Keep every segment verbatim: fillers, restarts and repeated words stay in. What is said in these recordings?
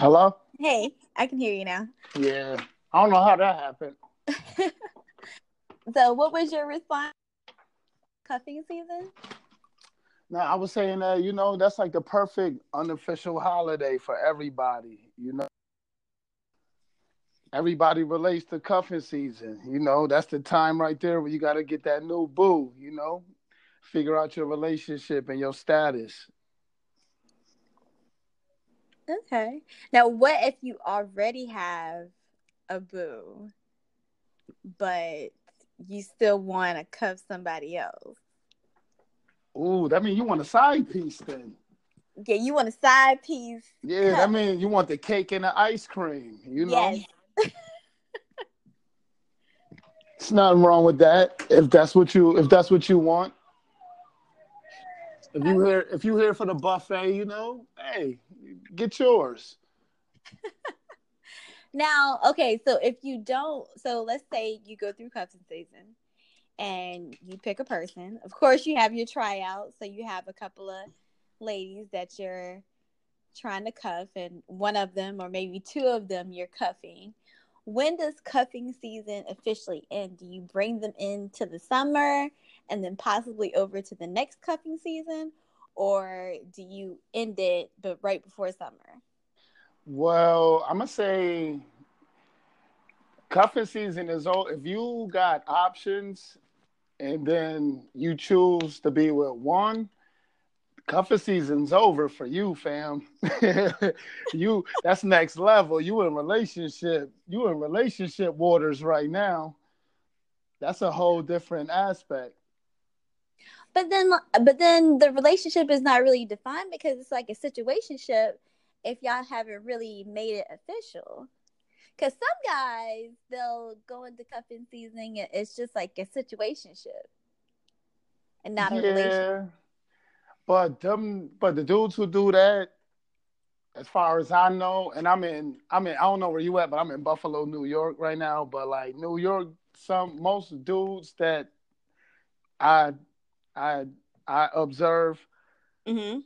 Hello? Hey, I can hear you now. Yeah. I don't know how that happened. So what was your response? Cuffing season? No, I was saying that, you know, that's like the perfect unofficial holiday for everybody, you know. Everybody relates to cuffing season, you know. That's the time right there where you got to get that new boo, you know. Figure out your relationship and your status. Okay. Now, what if you already have a boo, but you still want to cuff somebody else? Ooh, that means you want a side piece then. Yeah, you want a side piece. Yeah, cuff. That means you want the cake and the ice cream, you know? Yes. It's nothing wrong with that. If that's what you if that's what you want. If you here if you here for the buffet, you know, hey, get yours. Now, okay, so if you don't, so let's say you go through cuffing season and you pick a person. Of course, you have your tryout, so you have a couple of ladies that you're trying to cuff, and one of them, or maybe two of them, you're cuffing. When does cuffing season officially end? Do you bring them into the summer and then possibly over to the next cuffing season, or do you end it but right before summer? Well, I'm gonna say cuffing season is all if you got options and then you choose to be with one, cuffing season's over for you, fam. You that's next level. You in relationship, you in relationship waters right now. That's a whole different aspect. But then, but then the relationship is not really defined because it's like a situationship if y'all haven't really made it official. Because some guys, they'll go into cuffing season, it's just like a situationship and not a yeah, relationship. But them, but the dudes who do that, as far as I know, and I'm in, I'm in, I don't know where you at, but I'm in Buffalo, New York right now. But like New York, some most dudes that I I I observe. Mm-hmm.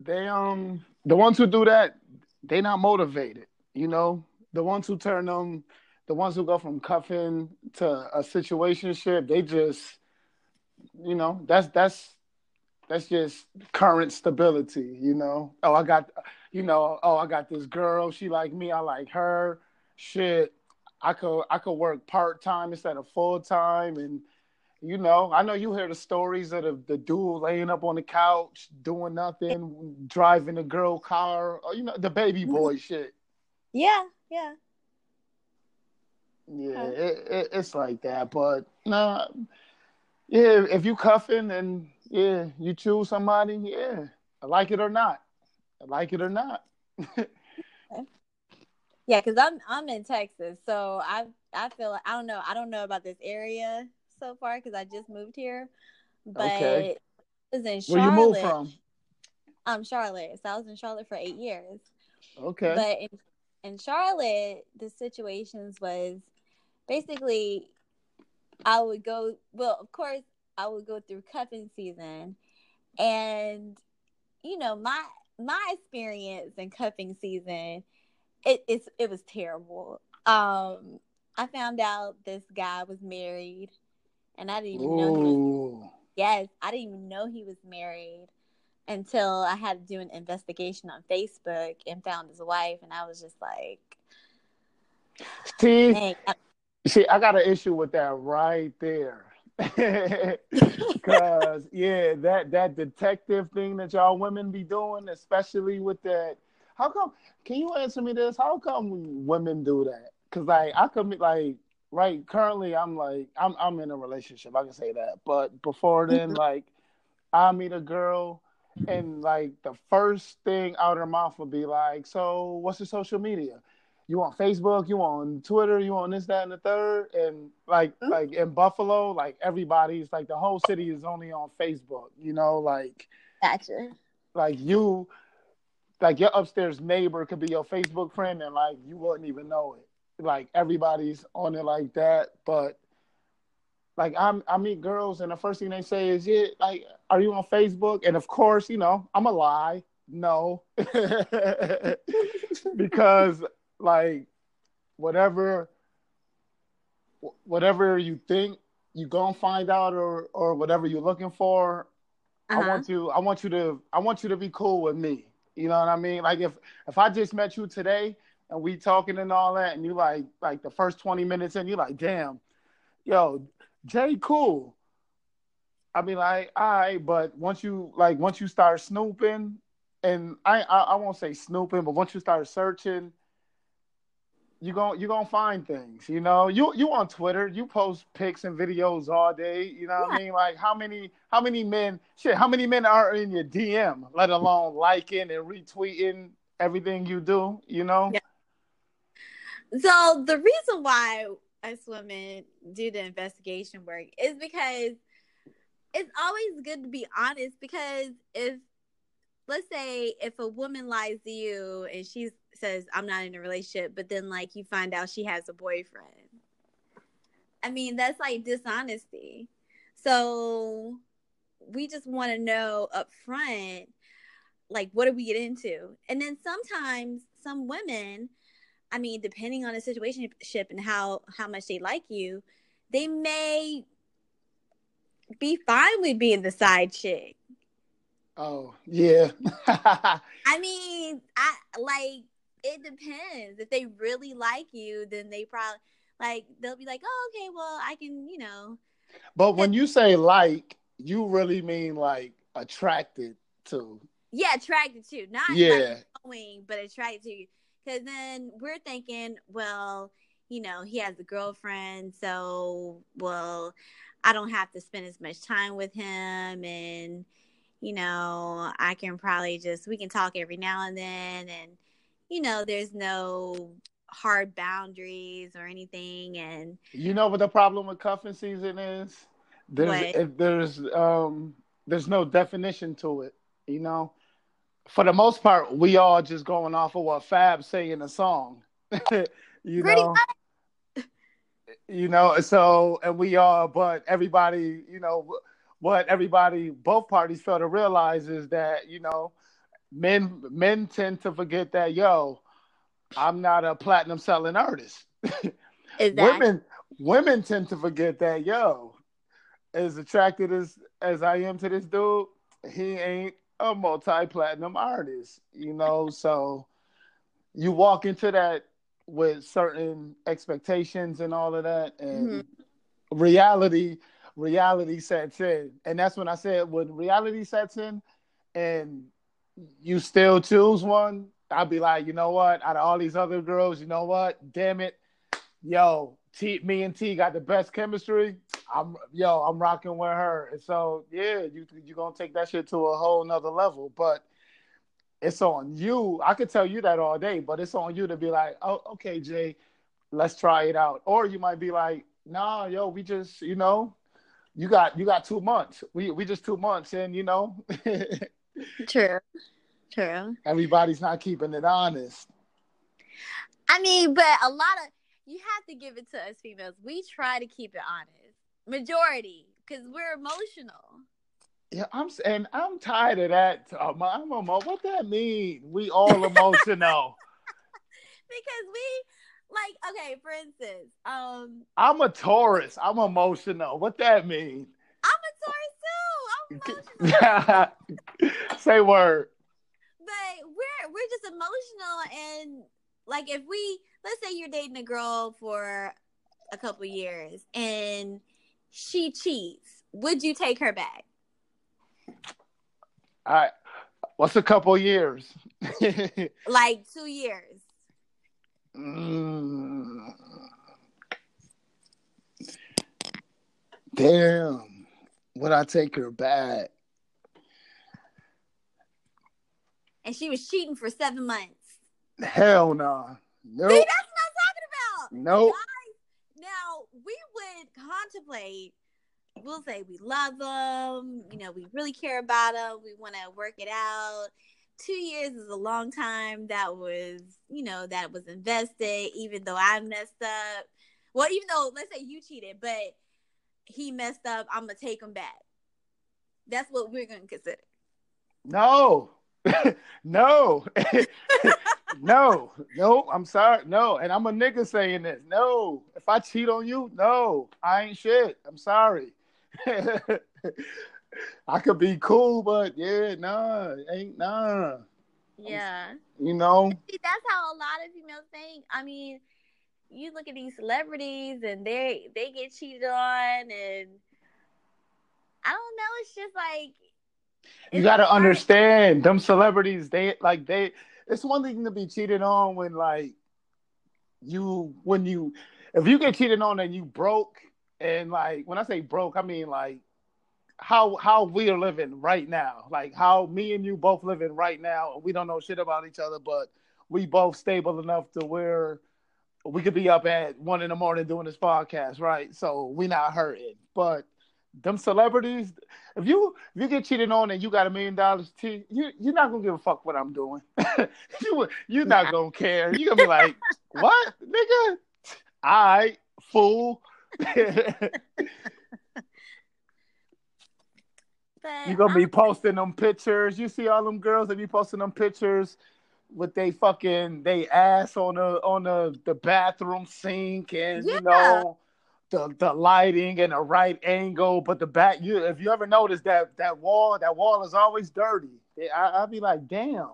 They um the ones who do that, they not motivated, you know. The ones who turn them, the ones who go from cuffing to a situationship, they just, you know, that's that's that's just current stability, you know. Oh, I got, you know, oh I got this girl, she like me, I like her. Shit, I could I could work part time instead of full time and. You know, I know you hear the stories of the, the dude laying up on the couch, doing nothing, driving a girl car, or, you know, the baby boy shit. Yeah, yeah. Yeah, huh. it, it, it's like that. But, nah, yeah, if you cuffing and, yeah, you choose somebody, yeah, I like it or not. I like it or not. Yeah, because I'm, I'm in Texas, so I, I feel like, I don't know, I don't know about this area so far because I just moved here, but okay. I was in Charlotte. Where you moved from? Um, Charlotte. So I was in Charlotte for eight years. Okay. But in, in Charlotte, the situations was basically I would go. Well, of course, I would go through cuffing season, and you know my my experience in cuffing season, it it's, it was terrible. Um, I found out this guy was married. And I didn't even Ooh. know he was, yes, I didn't even know he was married until I had to do an investigation on Facebook and found his wife. And I was just like, see, dang, I- see, I got an issue with that right there. Because, yeah, that, that detective thing that y'all women be doing, especially with that. How come, can you answer me this? How come women do that? Because, like, I could be like, right, currently I'm like I'm I'm in a relationship, I can say that. But before then, like I meet a girl and like the first thing out of her mouth would be like, so what's your social media? You on Facebook, you on Twitter, you on this, that, and the third? And like like in Buffalo, like everybody's like the whole city is only on Facebook, you know, like gotcha. Like you like your upstairs neighbor could be your Facebook friend and like you wouldn't even know it. Like everybody's on it like that, but like I'm, I meet girls and the first thing they say is, "Yeah, like, are you on Facebook?" And of course, you know, I'm a lie, No. Because like whatever whatever you think you gonna find out or or whatever you're looking for, uh-huh. I want you I want you to I want you to be cool with me. You know what I mean? Like if if I just met you today and we talking and all that, and you like like the first twenty minutes in, you like, damn, yo, Jay cool. I mean, like, all right, but once you like once you start snooping, and I I, I won't say snooping, but once you start searching, you gon' you gonna find things. You know, you you on Twitter, you post pics and videos all day. You know what yeah. I mean? Like, how many how many men shit? How many men are in your D M? Let alone liking and retweeting everything you do. You know. Yeah. So the reason why us women do the investigation work is because it's always good to be honest, because if, let's say, if a woman lies to you and she says, I'm not in a relationship, but then, like, you find out she has a boyfriend. I mean, that's, like, dishonesty. So we just want to know up front, like, what do we get into? And then sometimes some women, I mean, depending on the situationship and how, how much they like you, they may be fine with being the side chick. Oh, yeah. I mean, I like, it depends. If they really like you, then they probably, like, they'll be like, oh, okay, well, I can, you know. But when you say like, you really mean like attracted to. Yeah, attracted to. Not yeah. like knowing, but attracted to. Because then we're thinking, well, you know, he has a girlfriend, so, well, I don't have to spend as much time with him, and, you know, I can probably just, we can talk every now and then, and, you know, there's no hard boundaries or anything. And you know what the problem with cuffing season is? There's if there's um there's no definition to it, you know? For the most part, we all just going off of what Fab say in a song. you Pretty know? Much. You know, so, and we are, but everybody, you know, what everybody, both parties fail to realize is that, you know, men men tend to forget that, yo, I'm not a platinum selling artist. Exactly. Women women tend to forget that, yo, as attracted as, as I am to this dude, he ain't a multi-platinum artist, you know, so you walk into that with certain expectations and all of that, and mm-hmm. reality reality sets in, and that's when I said when reality sets in and you still choose one, I'd be like, you know what, out of all these other girls, you know what, damn it, yo, T, me and T got the best chemistry, I'm yo I'm rocking with her. And so yeah, you you're gonna take that shit to a whole nother level, but it's on you. I could tell you that all day, but it's on you to be like, oh, okay, Jay, let's try it out. Or you might be like, nah, yo, we just, you know, you got you got two months. We we just two months and, you know. True. True. Everybody's not keeping it honest. I mean, but a lot of, you have to give it to us females. We try to keep it honest. Majority, because we're emotional. Yeah, I'm and I'm tired of that. I'm, I'm, I'm, what that mean? We all emotional. Because we, like, okay, for instance, um, I'm a Taurus. I'm emotional. What that mean? I'm a Taurus too. I'm emotional. Say word. But we're we're just emotional, and like if we, let's say you're dating a girl for a couple years and she cheats, would you take her back? All right. What's a couple years? Like two years. Mm. Damn. Would I take her back? And she was cheating for seven months. Hell no. Nah. Nope. See, that's what I'm talking about. Nope. Guys, now, we would contemplate. We'll say we love them, you know, we really care about them, we want to work it out. Two years is a long time. That was, you know, that was invested, even though I messed up. Well, even though, let's say you cheated, but he messed up, I'm going to take him back. That's what we're going to consider. No, No. No. No, I'm sorry. No. And I'm a nigga saying this. No. If I cheat on you, no. I ain't shit. I'm sorry. I could be cool, but yeah, nah. Ain't nah. Yeah. You know? See, that's how a lot of females think. I mean, you look at these celebrities and they they get cheated on, and I don't know, it's just like it's you gotta understand them celebrities, they like they it's one thing to be cheated on when like you when you if you get cheated on and you broke, and like when I say broke, I mean like how how we are living right now. Like how me and you both living right now. We don't know shit about each other, but we both stable enough to where we could be up at one in the morning doing this podcast, right? So we not hurting. But them celebrities, if you if you get cheated on and you got a million dollars, you you're not gonna give a fuck what I'm doing. you you're not yeah. gonna care. You're gonna be like, what, nigga? All right, fool. You're gonna be posting them pictures. You see all them girls that be posting them pictures with they fucking they ass on the on the, the bathroom sink, and yeah. you know the the lighting and the right angle, but the back you if you ever notice that that wall that wall is always dirty. I, I'd be like, damn.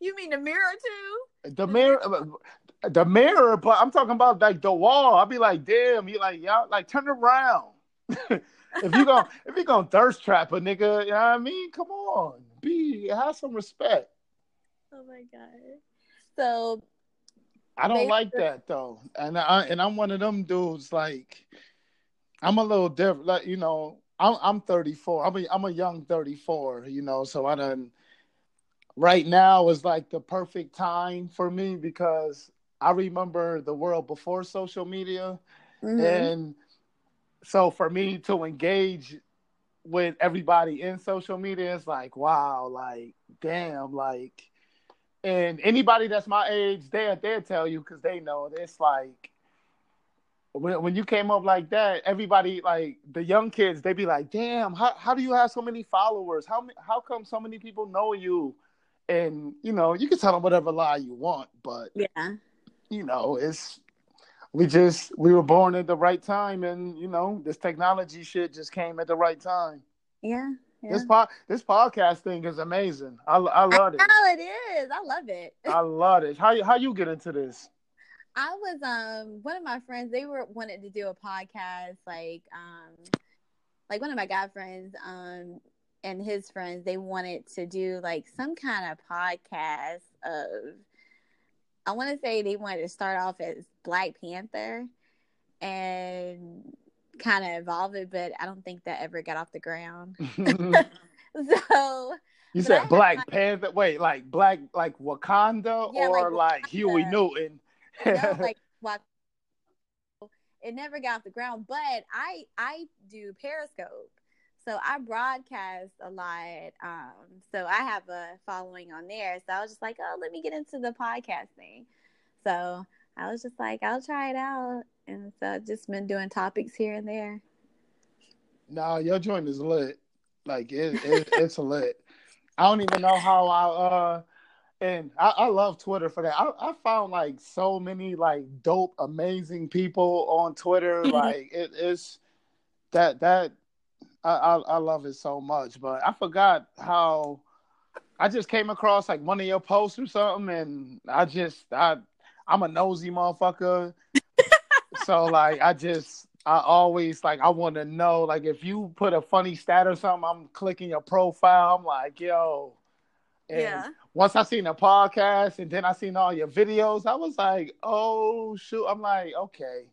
You mean the mirror too? The mirror, the mirror, but I'm talking about like the wall. I'd be like, damn. You like y'all like turn around. If you gonna if you gonna thirst trap a nigga, you know what I mean? Come on, be have some respect. Oh my god! So I don't like were... that though, and I and I'm one of them dudes. Like I'm a little different, like, you know. I'm I'm thirty-four. I'm a, I'm a young thirty-four. You know, so I done. Right now is like the perfect time for me because I remember the world before social media, mm-hmm. and so for me to engage with everybody in social media, it's like, wow, like damn, like. And anybody that's my age, they they'll tell you because they know. It's like when when you came up like that, everybody like the young kids, they be like, "Damn, how how do you have so many followers? How how come so many people know you?" And you know, you can tell them whatever lie you want, but yeah, you know, it's we just we were born at the right time, and you know, this technology shit just came at the right time. Yeah. Yeah. This po- this podcast thing is amazing. I, I love it. I know it is. I love it. I love it. How how you get into this? I was um one of my friends. They were wanted to do a podcast. Like um like one of my guy friends um and his friends. They wanted to do like some kind of podcast of. I want to say they wanted to start off as Black Panther, and kind of evolve it, but I don't think that ever got off the ground. So you said Black my... Panther, wait, like Black, like Wakanda, yeah, or like, like Wakanda. Huey Newton? No, like Wak- it never got off the ground, but I I do Periscope, so I broadcast a lot, um so I have a following on there. So I was just like, oh, let me get into the podcast thing. So I was just like, I'll try it out. And so I've just been doing topics here and there. Nah, your joint is lit. Like, it, it, it's lit. I don't even know how I, uh, and I, I love Twitter for that. I, I found, like, so many, like, dope, amazing people on Twitter. Like, it, it's, that, that, I, I, I love it so much. But I forgot how, I just came across, like, one of your posts or something, and I just, I, I'm a nosy motherfucker. So, like, I just, I always, like, I want to know, like, if you put a funny stat or something, I'm clicking your profile. I'm like, yo. And yeah. Once I seen the podcast and then I seen all your videos, I was like, oh, shoot. I'm like, okay.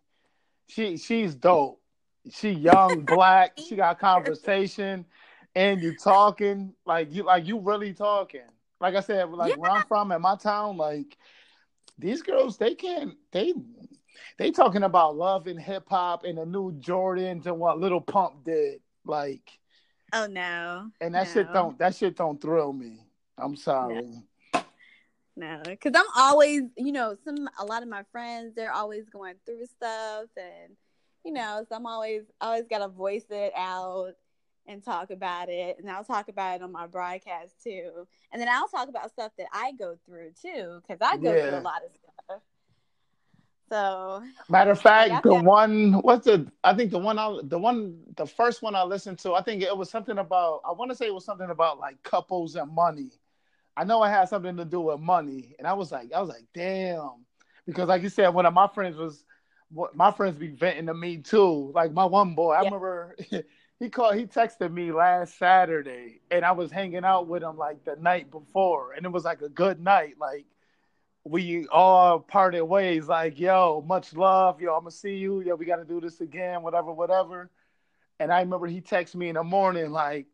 She She's dope. She young, Black. She got conversation. And you talking. Like, you like you really talking. Like I said, like, yeah. where I'm from in my town, like, these girls, they can't, they... They talking about Love and Hip Hop and the new Jordans and what Lil Pump did, like. Oh no! And that no. shit don't that shit don't thrill me. I'm sorry. No, because no. I'm always, you know, some a lot of my friends, they're always going through stuff, and you know, so I'm always always gotta voice it out and talk about it. And I'll talk about it on my broadcast, too. And then I'll talk about stuff that I go through, too, because I go yeah. through a lot of stuff. So, matter of fact, yeah, the got- one, what's the, I think the one, I, the one, the first one I listened to, I think it was something about, I want to say it was something about like couples and money. I know it had something to do with money. And I was like, I was like, damn. Because like you said, one of my friends was, my friends be venting to me too. Like my one boy, I yeah. remember he called, he texted me last Saturday and I was hanging out with him like the night before. And it was like a good night. Like, we all parted ways, like, yo, much love, yo, I'm gonna see you, yo, we gotta do this again, whatever, whatever. And I remember he texted me in the morning, like,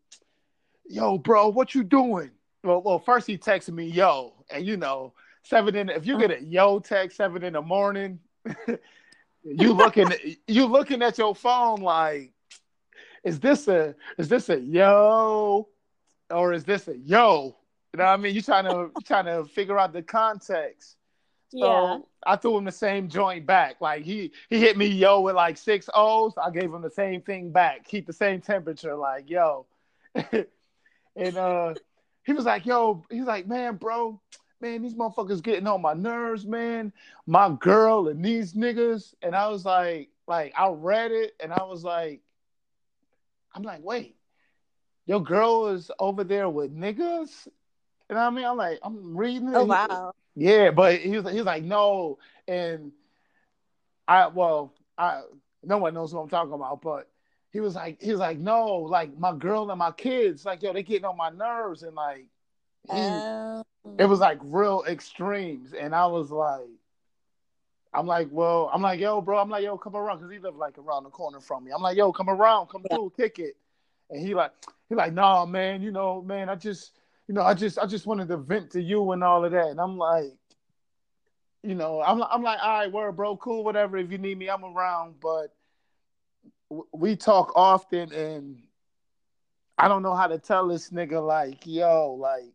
yo, bro, what you doing? Well, well, first he texted me, yo, and you know, seven in, if you get a yo text seven in the morning, you looking, you looking at your phone, like, is this a, is this a yo, or is this a yo? You know what I mean? You're trying to trying to figure out the context. So yeah. I threw him the same joint back. Like he he hit me yo with like six O's. I gave him the same thing back. Keep the same temperature. Like yo, and uh, he was like yo. He's like man, bro, man, these motherfuckers getting on my nerves, man. My girl and these niggas. And I was like, like I read it and I was like, I'm like, wait, your girl is over there with niggas. You know what I mean? I'm like, I'm reading it. Oh, wow. Yeah, but he was, he was like, no. And I, well, I, no one knows what I'm talking about, but he was like, he was like, no, like my girl and my kids, like, yo, they getting on my nerves. And like, he, um... it was like real extremes. And I was like, I'm like, well, I'm like, yo, bro, I'm like, yo, come around. Cause he lived like around the corner from me. I'm like, yo, come around, come yeah. through, kick it. And he like, he like, nah, man, you know, man, I just, you know, I just I just wanted to vent to you and all of that. And I'm like, you know, I'm I'm like, all right, word, bro, cool, whatever. If you need me, I'm around. But w- we talk often, and I don't know how to tell this nigga, like, yo, like,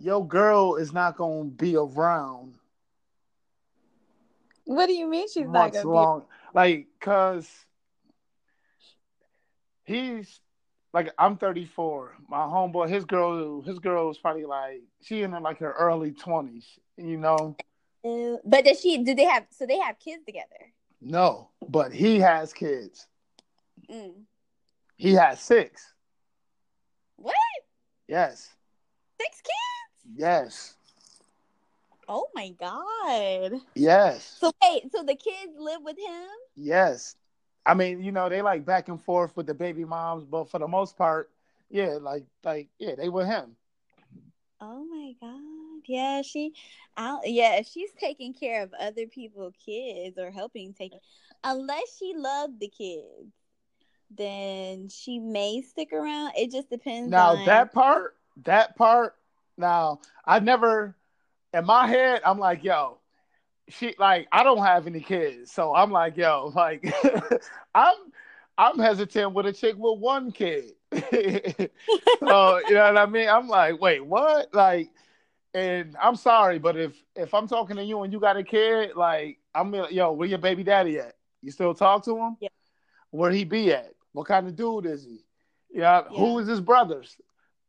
your girl is not going to be around. What do you mean she's not going to be around? Like, because he's... Like, I'm thirty-four. My homeboy, his girl, his girl was probably like, she in her, like her early twenties, you know? But does she, do they have, so they have kids together? No, but he has kids. Mm. He has six. What? Yes. Six kids? Yes. Oh my God. Yes. So wait, so the kids live with him? Yes. I mean, you know, they like back and forth with the baby moms, but for the most part, yeah, like, like, yeah, they with him. Oh my God, yeah, she, I'll, yeah, she's taking care of other people's kids or helping take, unless she loved the kids, then she may stick around. It just depends. Now on... that part, that part. Now I never, in my head, I'm like, yo. She like I don't have any kids, so I'm like, yo, like I'm I'm hesitant with a chick with one kid. So you know what I mean? I'm like, wait, what? Like, and I'm sorry, but if if I'm talking to you and you got a kid, like I'm yo, where your baby daddy at? You still talk to him? Yeah. Where he be at? What kind of dude is he? You know, yeah. Who is his brothers?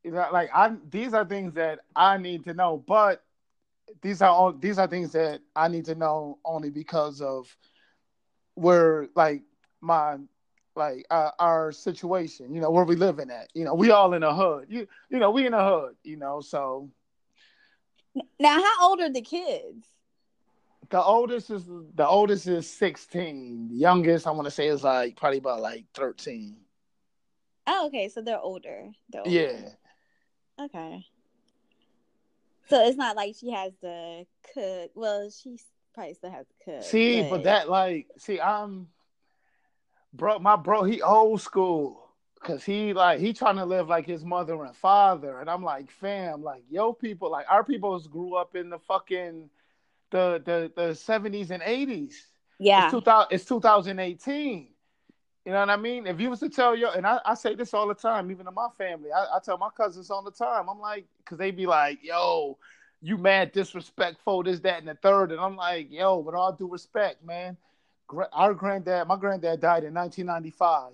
You know, like I these are things that I need to know, but. These are all, these are things that I need to know only because of where like my like uh, our situation, you know, where we living at. You know, we all in a hood. You you know, we in a hood. You know, so now how old are the kids? The oldest is the oldest is sixteen. The youngest I want to say is like probably about like thirteen. Oh, okay, so they're older. They're older. Yeah. Okay. So it's not like she has to cook. Well, she probably still has to cook. See, but, but that like, see, I'm bro. My bro, he old school because he like he trying to live like his mother and father, and I'm like, fam, like yo, people, like our peoples grew up in the fucking the the the seventies and eighties. Yeah, it's, two thousand, it's two thousand eighteen. You know what I mean? If you was to tell your, and I, I say this all the time, even to my family, I, I tell my cousins all the time, I'm like, because they be like, yo, you mad disrespectful, this, that, and the third. And I'm like, yo, with all due respect, man, our granddad, my granddad died in nineteen ninety-five.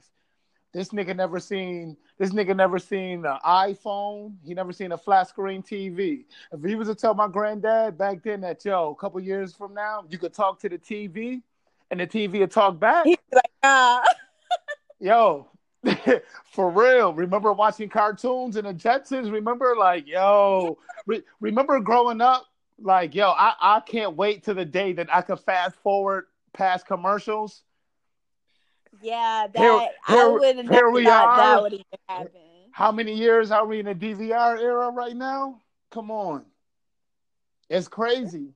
This nigga never seen, this nigga never seen an iPhone. He never seen a flat screen T V. If he was to tell my granddad back then that, yo, a couple years from now, you could talk to the T V and the T V would talk back. He's like, ah. Yo, for real. Remember watching cartoons and the Jetsons? Remember, like, yo, re- remember growing up? Like, yo, I-, I can't wait to the day that I could fast forward past commercials. Yeah, that here, I wouldn't have thought that would even happen. How many years are we in the D V R era right now? Come on. It's crazy.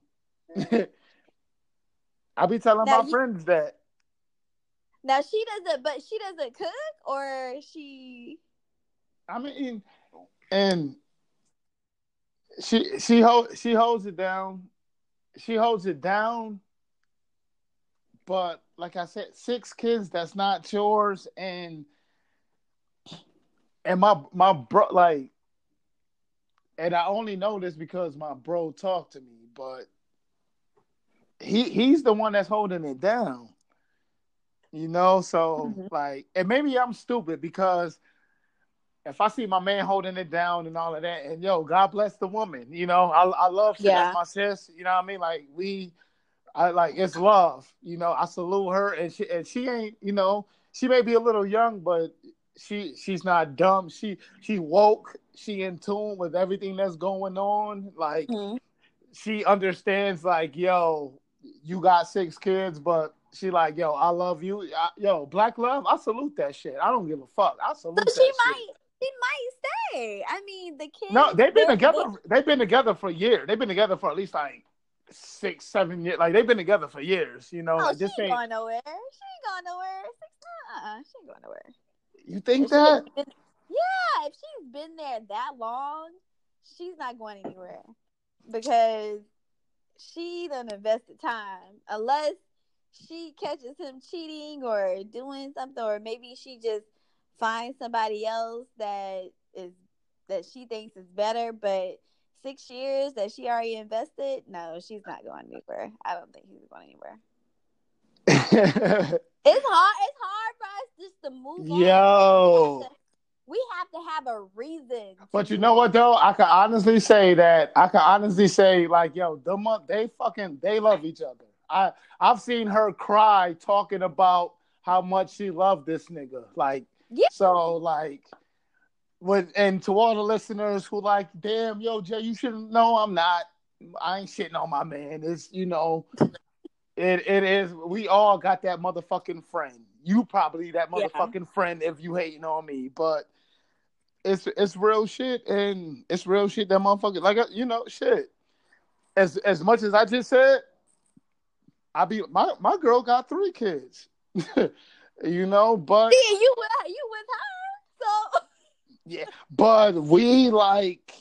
I be telling now my you, friends that. Now she doesn't, but she doesn't cook or she... I mean, and she she hold, she holds it down. She holds it down. But like I said, six kids that's not yours, and and my my bro, like, and I only know this because my bro talked to me, but he he's the one that's holding it down, you know. So mm-hmm. like, and maybe I'm stupid because if I see my man holding it down and all of that, and yo, God bless the woman, you know. I I love shit yeah. like my sis, you know what I mean? Like we. I like it's love, you know. I salute her, and she and she ain't, you know. She may be a little young, but she she's not dumb. She she woke. She in tune with everything that's going on. Like mm-hmm. she understands. Like yo, you got six kids, but she like yo, I love you. I, yo, black love. I salute that shit. I don't give a fuck. I salute. So that she shit. might she might stay. I mean, the kids. No, they've been together. They've been together for a year. They've been together for at least like. Six, seven years. Like, they've been together for years, you know? Oh, like, she ain't ain't... going nowhere. She ain't going nowhere. Uh-uh. She ain't going nowhere. You think if that? Been... Yeah, if she's been there that long, she's not going anywhere. Because she done invested time. Unless she catches him cheating or doing something, or maybe she just finds somebody else that is that she thinks is better, but six years that she already invested? No, she's not going anywhere. I don't think he's going anywhere. It's hard. It's hard for us just to move on. Yo, we have to, we have, to have a reason. But you know what though? I can honestly say that. I can honestly say like, yo, them they fucking they love each other. I I've seen her cry talking about how much she loved this nigga. Like, yeah. So like. When, and to all the listeners who like, damn, yo, Jay, you shouldn't know I'm not. I ain't shitting on my man. It's, you know, it it is. We all got that motherfucking friend. You probably that motherfucking yeah. friend if you hating on me. But it's it's real shit, and it's real shit that motherfucker, like, you know, shit. As as much as I just said, I be my, my girl got three kids, you know, but yeah, you you with her, so. Yeah, but we like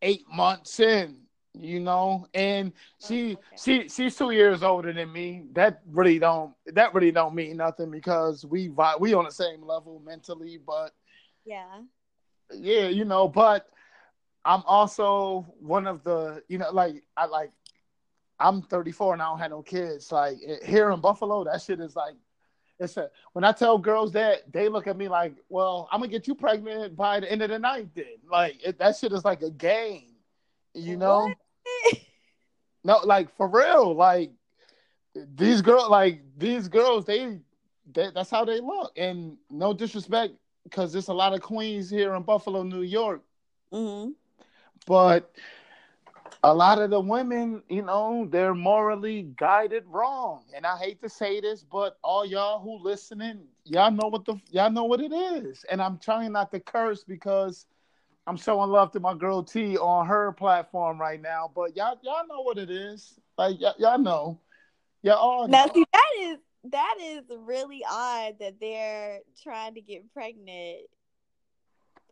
eight months in, you know, and she oh, okay. she she's two years older than me. That really don't that really don't mean nothing because we we on the same level mentally, but yeah, yeah, you know. But I'm also one of the you know like I like I'm thirty-four and I don't have no kids. Like here in Buffalo, that shit is like. It's a, when I tell girls that, they look at me like, well, I'm going to get you pregnant by the end of the night then. Like, it, that shit is like a game, you know? What? No, like, for real. Like, these girls, like, these girls, they, they that's how they look. And no disrespect, because there's a lot of queens here in Buffalo, New York. Mm-hmm. But a lot of the women, you know, they're morally guided wrong, and I hate to say this, but all y'all who listening, y'all know what the y'all know what it is. And I'm trying not to curse because I'm showing love to my girl T on her platform right now. But y'all, y'all know what it is. Like y- y'all know, y'all all know. Now, see, that is that is really odd that they're trying to get pregnant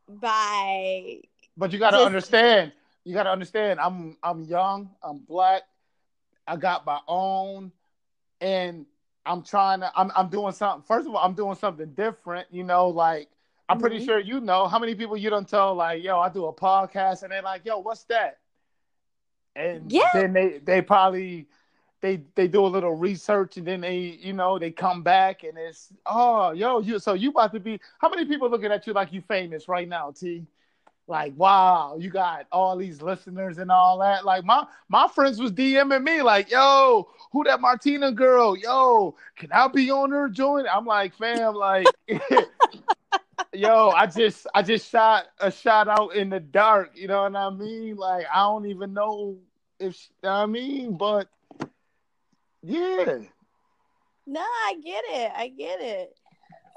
by. But you got to just- understand. You gotta understand, I'm I'm young, I'm black, I got my own, and I'm trying to I'm I'm doing something. First of all, I'm doing something different, you know, like I'm pretty mm-hmm. sure you know how many people you don't tell, like, yo, I do a podcast, and they're like, yo, what's that? And yeah. then they, they probably they they do a little research and then they, you know, they come back and it's, oh, yo, you so you about to be, how many people looking at you like you famous right now, T? Like, wow, you got all these listeners and all that. Like, my, my friends was DMing me like, yo, who that Martina girl? Yo, can I be on her joint? I'm like, fam, like, yo, I just I just shot a shot out in the dark. You know what I mean? Like, I don't even know if, I mean, but yeah. No, I get it. I get it.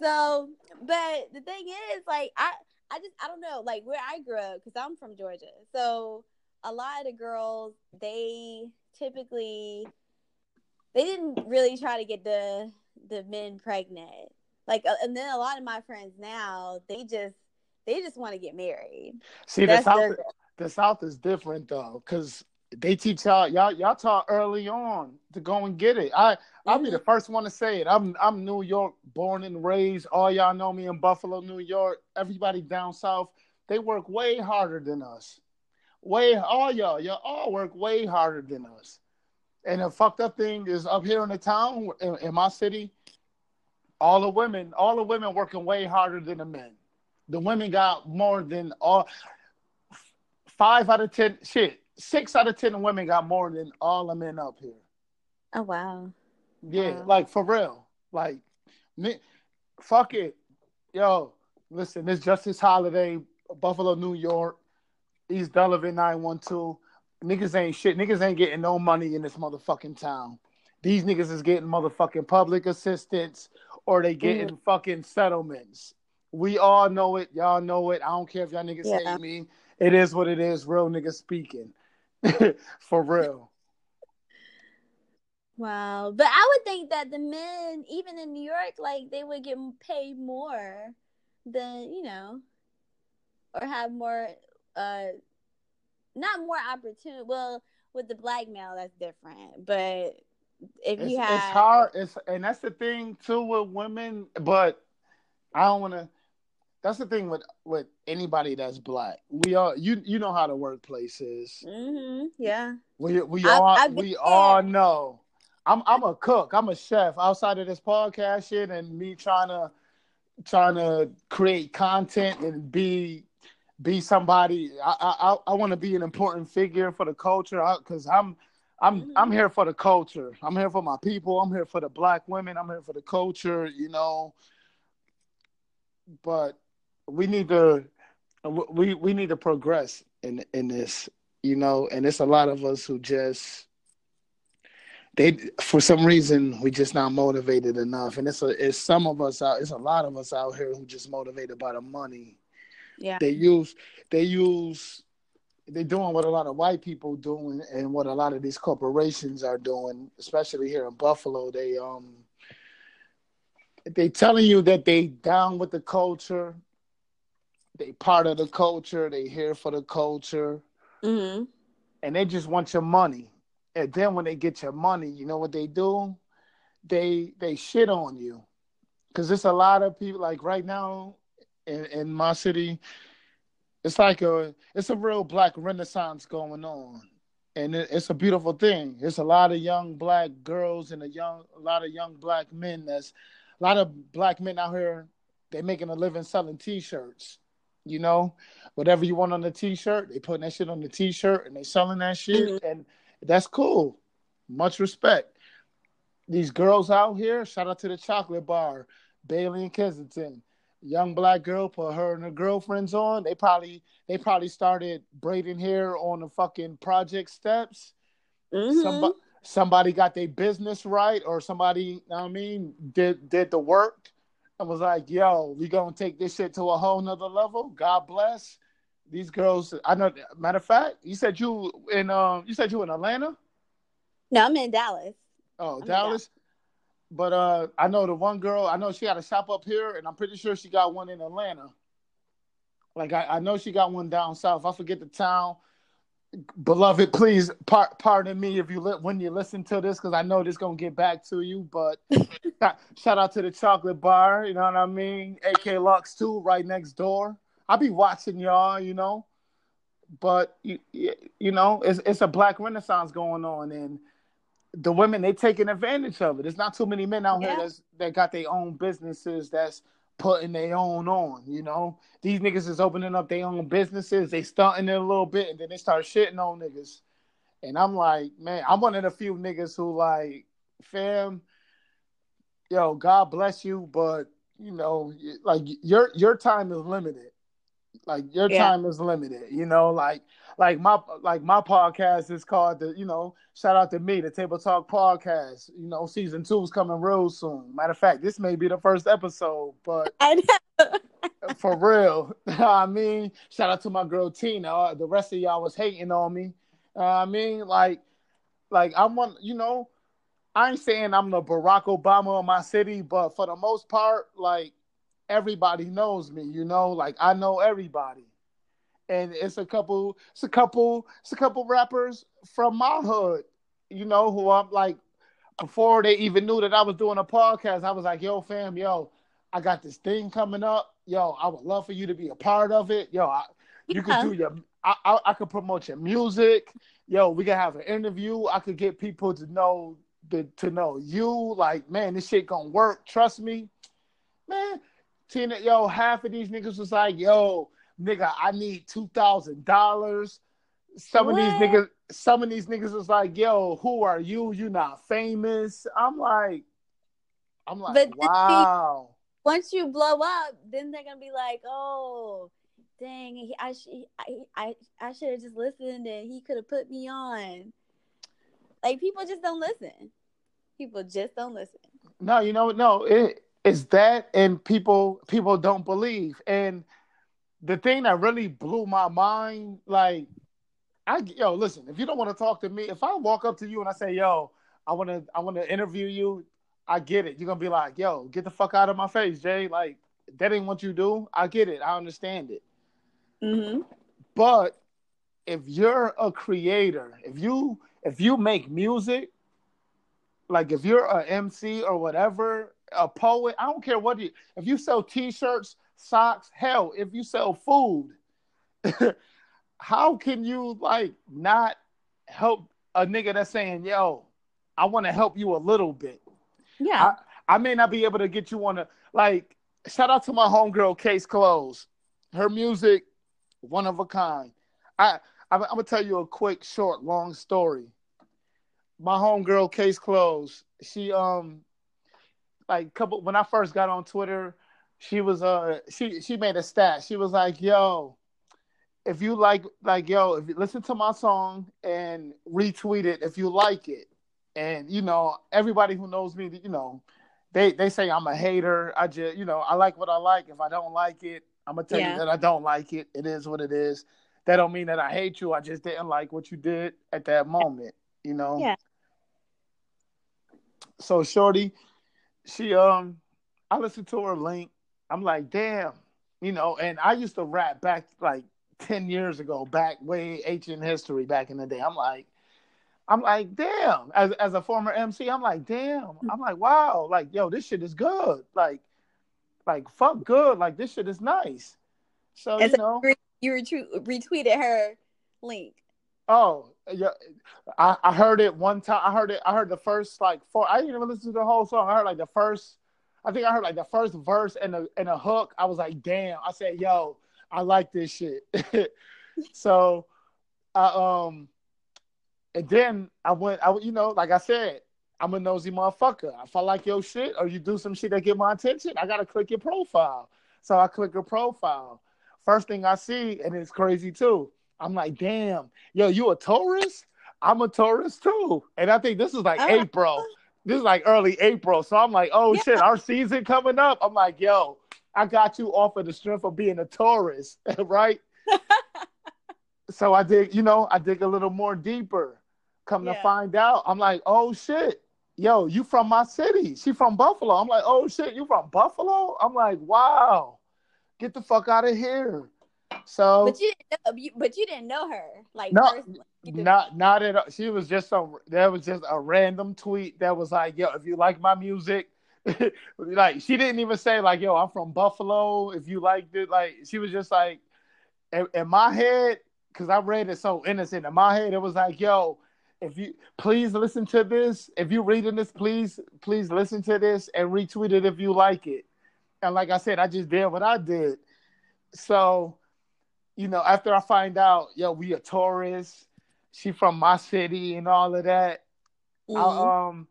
So, but the thing is, like, I, I just, I don't know, like, where I grew up, because I'm from Georgia. So a lot of the girls, they typically, they didn't really try to get the the men pregnant. Like, and then a lot of my friends now, they just, they just want to get married. See, the South, the South is different, though, because they teach y'all, y'all, y'all taught early on to go and get it. I, I'll be the first one to say it. I'm I'm New York, born and raised. All y'all know me in Buffalo, New York. Everybody down south, they work way harder than us. Way, all y'all, y'all all work way harder than us. And the fucked up thing is up here in the town, in, in my city, all the women, all the women working way harder than the men. The women got more than all, five out of ten, shit. Six out of ten women got more than all the men up here. Oh, wow. Yeah, wow. Like, for real. Like, me, fuck it. Yo, listen, it's Justice Holiday, Buffalo, New York, East Delavan nine one two. Niggas ain't shit. Niggas ain't getting no money in this motherfucking town. These niggas is getting motherfucking public assistance or they getting mm. fucking settlements. We all know it. Y'all know it. I don't care if y'all niggas yeah. hate me. It is what it is. Real niggas speaking. For real. Wow. But I would think that the men, even in New York, like, they would get paid more than, you know, or have more, uh, not more opportunity. Well, with the black male, that's different. But if it's, you have... It's hard. It's, and that's the thing, too, with women. But I don't want to... That's the thing with, with anybody that's black. We all you you know how the workplace is. Mm-hmm. Yeah. We we I, all I, we I, all know. I'm I'm a cook. I'm a chef. Outside of this podcast shit and me trying to trying to create content and be be somebody. I I I want to be an important figure for the culture because I'm I'm mm-hmm. I'm here for the culture. I'm here for my people. I'm here for the black women. I'm here for the culture. You know, but. We need to, we we need to progress in in this, you know. And it's a lot of us who just, they for some reason we just not motivated enough. And it's a, it's some of us out, it's a lot of us out here who just motivated by the money. Yeah, they use they use they're doing what a lot of white people doing and what a lot of these corporations are doing, especially here in Buffalo. They um, they telling you that they down with the culture. They part of the culture. They here for the culture. Mm-hmm. And they just want your money. And then when they get your money, you know what they do? They they shit on you. Because there's a lot of people, like right now in, in my city, it's like a, it's a real black renaissance going on. And it, it's a beautiful thing. There's a lot of young black girls and a, young, a lot of young black men. That's a lot of black men out here, they making a living selling T-shirts. You know, whatever you want on the T-shirt, they putting that shit on the T-shirt and they selling that shit. Mm-hmm. And that's cool. Much respect. These girls out here, shout out to the chocolate bar, Bailey and Kensington. Young black girl, put her and her girlfriends on. They probably they probably started braiding hair on the fucking project steps. Mm-hmm. Somebody, somebody got their business right or somebody, you know what I mean, did did the work. I was like, yo, we gonna take this shit to a whole nother level. God bless these girls. I know. Matter of fact, you said you in um, you said you in Atlanta. No, I'm in Dallas. Oh, I'm Dallas. But uh, I know the one girl. I know she had a shop up here, and I'm pretty sure she got one in Atlanta. Like I, I know she got one down south. I forget the town. Beloved, please par- pardon me if you li- when you listen to this, because I know this gonna get back to you. But shout out to the chocolate bar, you know what I mean? A K Lux too, right next door. I be watching y'all, you know. But you, you know, it's it's a black renaissance going on, and the women, they taking advantage of it. There's not too many men out yeah. here that's, that got their own businesses that's putting their own on, you know? These niggas is opening up their own businesses. They stunting it a little bit, and then they start shitting on niggas. And I'm like, man, I'm one of the few niggas who like, fam, yo, God bless you, but, you know, like, your your time is limited. Like, your yeah. time is limited, you know? Like, like my like my podcast is called, the you know, shout out to me, the Table Talk podcast. You know, season two is coming real soon. Matter of fact, this may be the first episode, but I know. For real. I mean, shout out to my girl Tina. The rest of y'all was hating on me. Uh, I mean, like, like I'm one, you know, I ain't saying I'm the Barack Obama of my city, but for the most part, like, everybody knows me, you know, like, I know everybody. And it's a couple, it's a couple, it's a couple rappers from my hood, you know, who I'm like, before they even knew that I was doing a podcast, I was like, yo, fam, yo, I got this thing coming up. Yo, I would love for you to be a part of it. Yo, I, yeah. you can do your... I, I I could promote your music. Yo, we could have an interview. I could get people to know the, to know you. Like, man, this shit gonna work. Trust me. Man, Tina, yo, half of these niggas was like, yo, nigga, I need two thousand dollars. Some what? of these niggas, some of these niggas was like, yo, who are you? You not famous. I'm like, I'm like, but wow. Thing, once you blow up, then they're gonna be like, oh, dang, he, I, I, I, I should have just listened and he could have put me on. Like, people just don't listen. People just don't listen. No, you know, no, it, it's that, and people people don't believe. And the thing that really blew my mind, like, I yo, listen, if you don't want to talk to me, if I walk up to you and I say, yo, I want to I want to interview you, I get it. You're going to be like, yo, get the fuck out of my face, Jay. Like, that ain't what you do. I get it. I understand it. Mm-hmm. But if you're a creator, if you if you make music, like if you're a M C or whatever, a poet, I don't care what you. If you sell T-shirts, socks, hell, if you sell food, how can you like not help a nigga that's saying, "Yo, I want to help you a little bit." Yeah, I, I may not be able to get you on a like. Shout out to my homegirl Kase Klosed. Her music. One of a kind. I, I'm, I'm going to tell you a quick, short, long story. My homegirl, Kase Klosed, she, um, like, couple when I first got on Twitter, she was, uh, she, she made a stat. She was like, yo, if you like, like, yo, if you listen to my song and retweet it if you like it. And, you know, everybody who knows me, you know, they, they say I'm a hater. I just, you know, I like what I like. If I don't like it, I'm going to tell yeah. you that I don't like it. It is what it is. That don't mean that I hate you. I just didn't like what you did at that moment, you know? Yeah. So Shorty, she, um, I listened to her link. I'm like, damn, you know, and I used to rap back like ten years ago, back way ancient history back in the day. I'm like, I'm like, damn, as as a former M C, I'm like, damn, I'm like, wow, like, yo, this shit is good. Like, Like, fuck good. Like, this shit is nice. So, and you know. So you retweet, retweeted her link. Oh, yeah. I, I heard it one time. I heard it. I heard the first, like, four. I didn't even listen to the whole song. I heard, like, the first. I think I heard, like, the first verse and a, and a hook. I was like, damn. I said, yo, I like this shit. So, I, um, and then I went, I you know, like I said, I'm a nosy motherfucker. If I like your shit or you do some shit that get my attention, I got to click your profile. So I click her profile. First thing I see, and it's crazy too, I'm like, damn, yo, you a Taurus? I'm a Taurus too. And I think this is like oh. April. This is like early April. So I'm like, oh yeah. shit, our season coming up. I'm like, yo, I got you off of the strength of being a Taurus, right? So I dig, you know, I dig a little more deeper. Come yeah. to find out, I'm like, oh shit. Yo, you from my city. She from Buffalo. I'm like, oh, shit, you from Buffalo? I'm like, wow, get the fuck out of here. So, But you didn't know, you, but you didn't know her. Like, no, personally. Not, not at all. She was just some, that was just a random tweet that was like, yo, if you like my music. Like, she didn't even say, like, yo, I'm from Buffalo. If you liked it. Like, she was just like, in, in my head, because I read it so innocent. In my head, it was like, yo, If you please listen to this, if you're reading this, please, please listen to this and retweet it if you like it. And like I said, I just did what I did. So, you know, after I find out, yo, we a tourist, she from my city and all of that. Mm-hmm. I, um,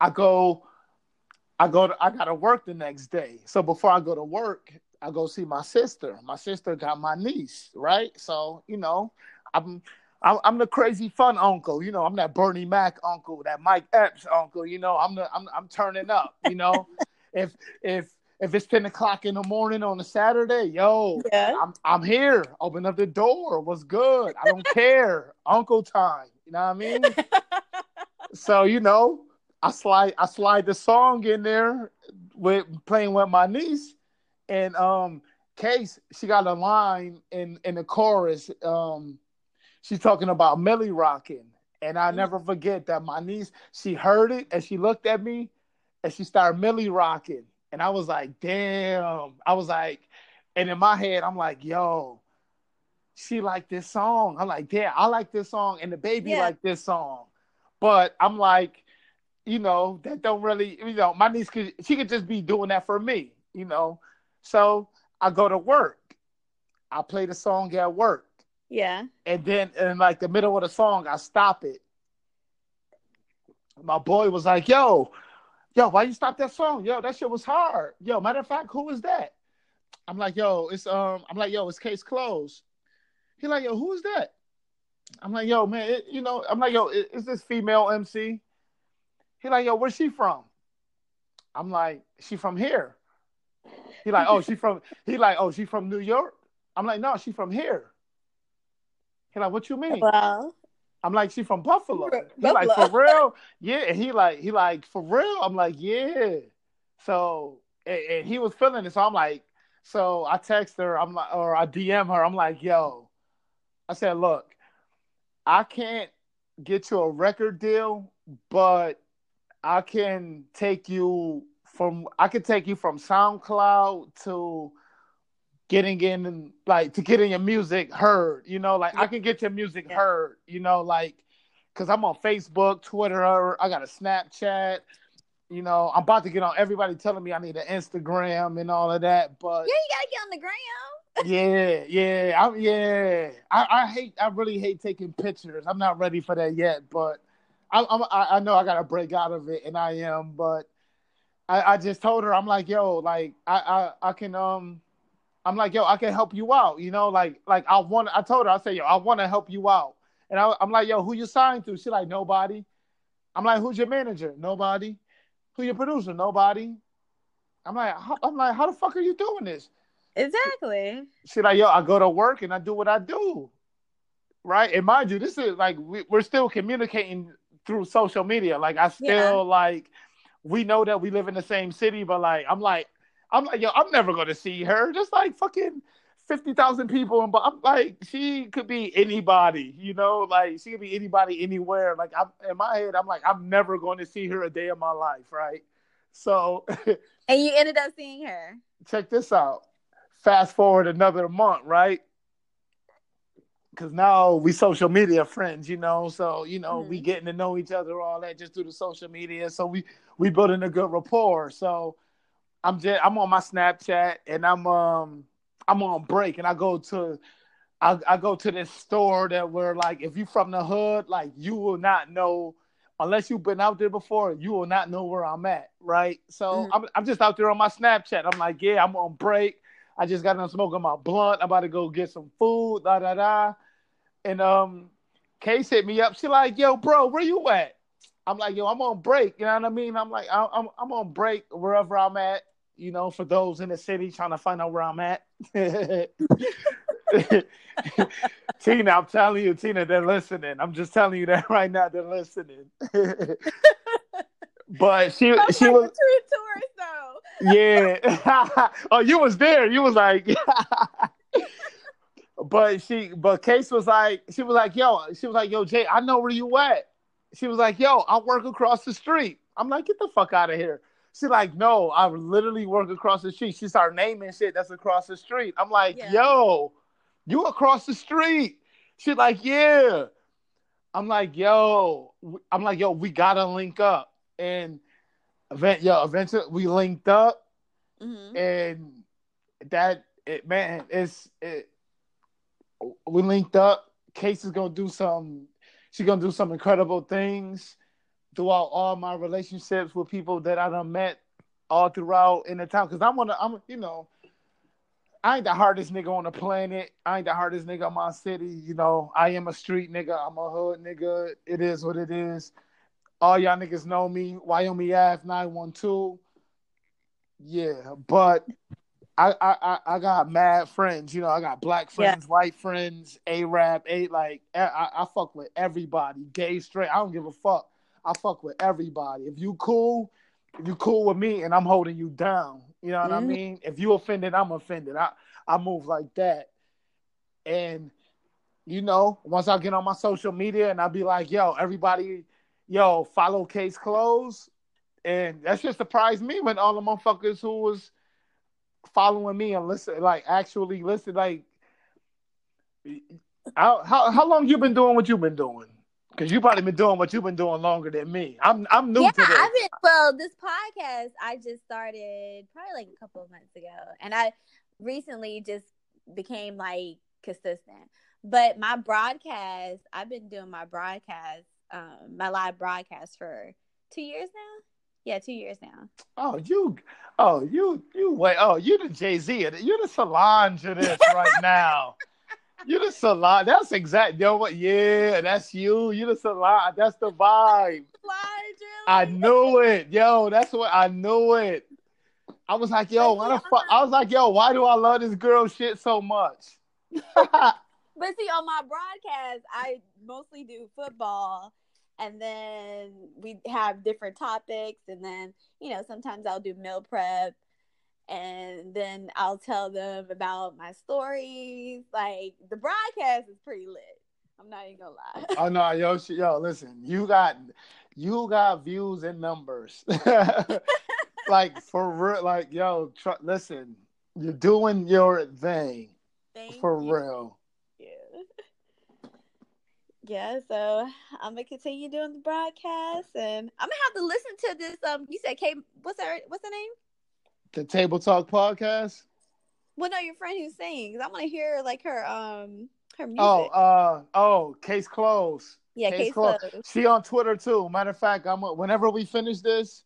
I go, I go, to, I gotta work the next day. So before I go to work, I go see my sister. My sister got my niece, right? So, you know, I'm. I'm the crazy fun uncle, you know. I'm that Bernie Mac uncle, that Mike Epps uncle, you know. I'm the I'm I'm turning up, you know. if if if it's ten o'clock in the morning on a Saturday, yo, yeah. I'm I'm here. Open up the door. What's good? I don't care. Uncle time. You know what I mean? So you know, I slide I slide the song in there with playing with my niece, and um, Kase, she got a line in in the chorus, um. She's talking about Millie rocking. And I'll never forget that my niece, she heard it and she looked at me and she started Millie rocking. And I was like, damn. I was like, and in my head, I'm like, yo, she liked this song. I'm like, damn, I like this song and the baby yeah. liked this song. But I'm like, you know, that don't really, you know, my niece, could she could just be doing that for me, you know. So I go to work. I play the song at work. Yeah. And then in like the middle of the song, I stop it. My boy was like, yo, yo, why you stop that song? Yo, that shit was hard. Yo, matter of fact, who is that? I'm like, yo, it's um, I'm like, yo, it's Kase Klosed. He like, yo, who is that? I'm like, yo, man, it, you know, I'm like, yo, is it, this female M C? He like, yo, where's she from? I'm like, she from here. He like, oh, she from he like, oh, she from New York? I'm like, no, she from here. He like, what you mean? Well, I'm like, she from Buffalo. Buffalo. He like, for real? Yeah. And he like, he like, for real? I'm like, yeah. So, and, and he was feeling it. So I'm like, so I text her, I'm like, or I D M her. I'm like, yo, I said, look, I can't get you a record deal, but I can take you from, I could take you from SoundCloud to getting in, like, to getting your music heard, you know, like, I can get your music yeah. heard, you know, like, because I'm on Facebook, Twitter, I got a Snapchat, you know, I'm about to get on, everybody telling me I need an Instagram and all of that, but... Yeah, you gotta get on the gram! yeah, yeah, I'm, yeah, I, I hate, I really hate taking pictures, I'm not ready for that yet, but I, I'm, I know I gotta break out of it, and I am, but I, I just told her, I'm like, yo, like, I, I, I can, um... I'm like, yo, I can help you out, you know, like, like I want, I told her, I said, yo, I want to help you out. And I, I'm like, yo, who you signed to? She like, nobody. I'm like, who's your manager? Nobody. Who your producer? Nobody. I'm like, how, I'm like, how the fuck are you doing this? Exactly. She, she like, yo, I go to work and I do what I do. Right. And mind you, this is like, we, we're still communicating through social media. Like I still yeah. like, we know that we live in the same city, but like, I'm like, I'm like, yo, I'm never going to see her. Just like fucking fifty thousand people. And I'm like, she could be anybody, you know? Like, she could be anybody, anywhere. Like, I'm, in my head, I'm like, I'm never going to see her a day of my life, right? So. And you ended up seeing her. Check this out. Fast forward another month, right? Because now we social media friends, you know? So, you know, mm-hmm. we getting to know each other, all that, just through the social media. So we, we building a good rapport. So. I'm just I'm on my Snapchat and I'm um I'm on break and I go to I, I go to this store that where like if you from the hood, like you will not know unless you've been out there before, you will not know where I'm at, right? So mm-hmm. I'm I'm just out there on my Snapchat. I'm like, yeah, I'm on break. I just got done smoking my blunt. I'm about to go get some food, da da da. And um Kase hit me up. She like, yo, bro, where you at? I'm like, yo, I'm on break. You know what I mean? I'm like, I'm I'm on break wherever I'm at. You know, for those in the city trying to find out where I'm at. Tina, I'm telling you, Tina, they're listening. I'm just telling you that right now, they're listening. But she, I'm she like was a true tourist, though. Yeah. Oh, you was there. You was like. But she, but Kase was like, she was like, yo, she was like, yo, Jay, I know where you at. She was like, yo, I work across the street. I'm like, get the fuck out of here. She's like, no, I literally work across the street. She started naming shit that's across the street. I'm like, yeah. yo, you across the street. She's like, yeah. I'm like, yo, I'm like, yo, we gotta link up. And event, yo, eventually we linked up, mm-hmm. and that it, man, it's it, we linked up. Kase is gonna do some. She's gonna do some incredible things throughout all my relationships with people that I done met all throughout in the town. Cause I wanna, I'm, you know, I ain't the hardest nigga on the planet. I ain't the hardest nigga in my city. You know, I am a street nigga. I'm a hood nigga. It is what it is. All y'all niggas know me. Wyoming A F nine one two. Yeah, but I, I, I got mad friends. You know, I got black friends, yeah. white friends, A-Rap, A, like, I, I fuck with everybody. Gay, straight. I don't give a fuck. I fuck with everybody. If you cool, if you cool with me and I'm holding you down. You know what mm-hmm. I mean? If you offended, I'm offended. I, I move like that. And, you know, once I get on my social media and I be like, yo, everybody, yo, follow Kase Klosed. And that shit surprised me when all the motherfuckers who was following me and listen, like actually listen, like, I, how how long you been doing what you've been doing? Because you probably been doing what you've been doing longer than me. I'm I'm new yeah, to this. I've been, well, this podcast I just started probably like a couple of months ago, and I recently just became like consistent. But my broadcast, I've been doing my broadcast, um, my live broadcast for two years now. Yeah, two years now. Oh, you, oh, you, you wait. Oh, you the Jay-Z. You're the Solange of this right now. You're the Solange. That's exact. Yo, what? Yeah, that's you. You're the Solange. That's the vibe. Solange, really? I knew it. Yo, that's what I knew it. I was like, yo, why the fuck? I was like, yo, why do I love this girl shit so much? But see, on my broadcast, I mostly do football. And then we have different topics. And then, you know, sometimes I'll do meal prep. And then I'll tell them about my stories. Like, the broadcast is pretty lit. I'm not even going to lie. Oh, no, yo, yo, listen. You got you got views and numbers. Like, for real. Like, yo, tr- listen. You're doing your thing. Thank for you. Real. Yeah, so I'm gonna continue doing the broadcast, and I'm gonna have to listen to this. Um, you said Kate, what's her, what's her name? The Table Talk podcast. Well, no, your friend who sings. I want to hear like her, um, her music. Oh, uh, oh, Kase Klosed. Yeah, Kase Klosed. She on Twitter too. Matter of fact, I'm a, whenever we finish this,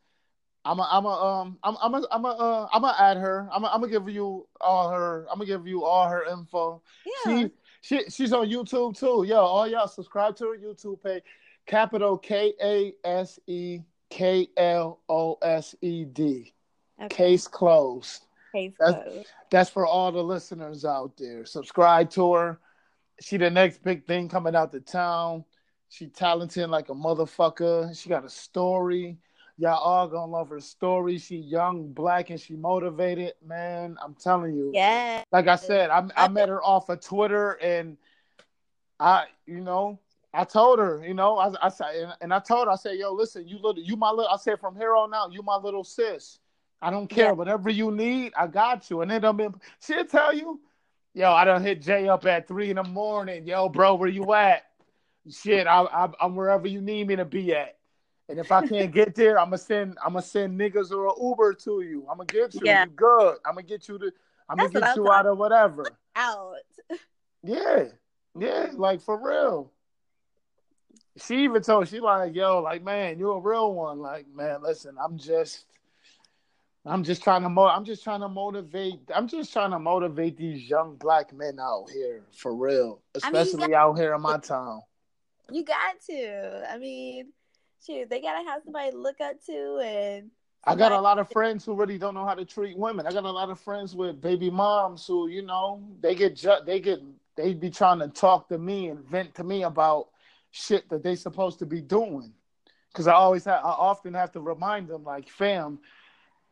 I'm a, I'm a, um, I'm, I'm a, I'm a, uh, I'm gonna add her. I'm, a, I'm gonna give you all her. I'm gonna give you all her info. Yeah. She, She, she's on YouTube, too. Yo, all y'all subscribe to her YouTube page. Capital K A S E K L O S E D. Okay. Kase Klosed. Kase Klosed. That's, that's for all the listeners out there. Subscribe to her. She the next big thing coming out to town. She talented like a motherfucker. She got a story. Y'all all gonna love her story. She young, black, and she motivated. Man, I'm telling you. Yeah. Like I said, I I met her off of Twitter, and I, you know, I told her, you know, I I said, and I told her, I said, yo, listen, you little, you my little. I said, from here on out, you my little sis. I don't care, yeah. Whatever you need, I got you. And it done been. She'll tell you, yo, I done hit Jay up at three in the morning. Yo, bro, where you at? Shit, I, I I'm wherever you need me to be at. And if I can't get there, I'ma send I'ma send niggas or an Uber to you. I'ma get you. Yeah. You good. I'ma get you to I'ma That's get you out of whatever. Out. Yeah. Yeah, like for real. She even told she like, yo, like, man, you a real one. Like, man, listen, I'm just I'm just trying to mo- I'm just trying to motivate I'm just trying to motivate these young black men out here for real. Especially I mean, got- out here in my town. You got to. I mean, shoot, they gotta have somebody to look up to, and I got a lot of friends who really don't know how to treat women. I got a lot of friends with baby moms who, you know, they get ju- they get they be trying to talk to me and vent to me about shit that they supposed to be doing. Because I always have, I often have to remind them, like, fam,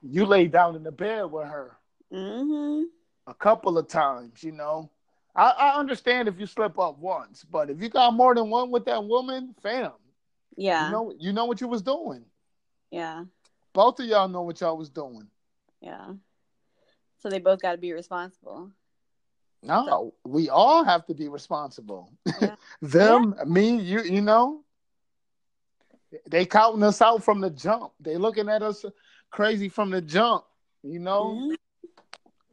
you lay down in the bed with her mm-hmm. a couple of times, you know. I, I understand if you slip up once, but if you got more than one with that woman, fam. Yeah. You know, you know what you was doing. Yeah. Both of y'all know what y'all was doing. Yeah. So they both got to be responsible. No, we all have to be responsible. Yeah. Them, yeah. me, you, you know. They counting us out from the jump. They looking at us crazy from the jump, you know. Mm-hmm.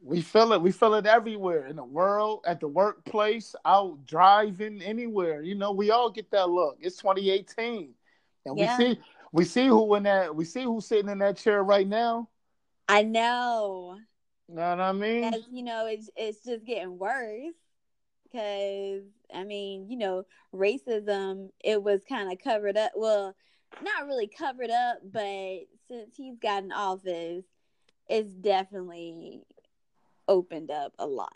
We feel it. We feel it everywhere in the world, at the workplace, out driving, anywhere. You know, we all get that look. It's twenty eighteen, and yeah. we see we see who in that we see who's sitting in that chair right now. I know. You know what I mean? As, you know, it's it's just getting worse because I mean, you know, racism. It was kind of covered up. Well, not really covered up, but since he's gotten office, it's definitely opened up a lot.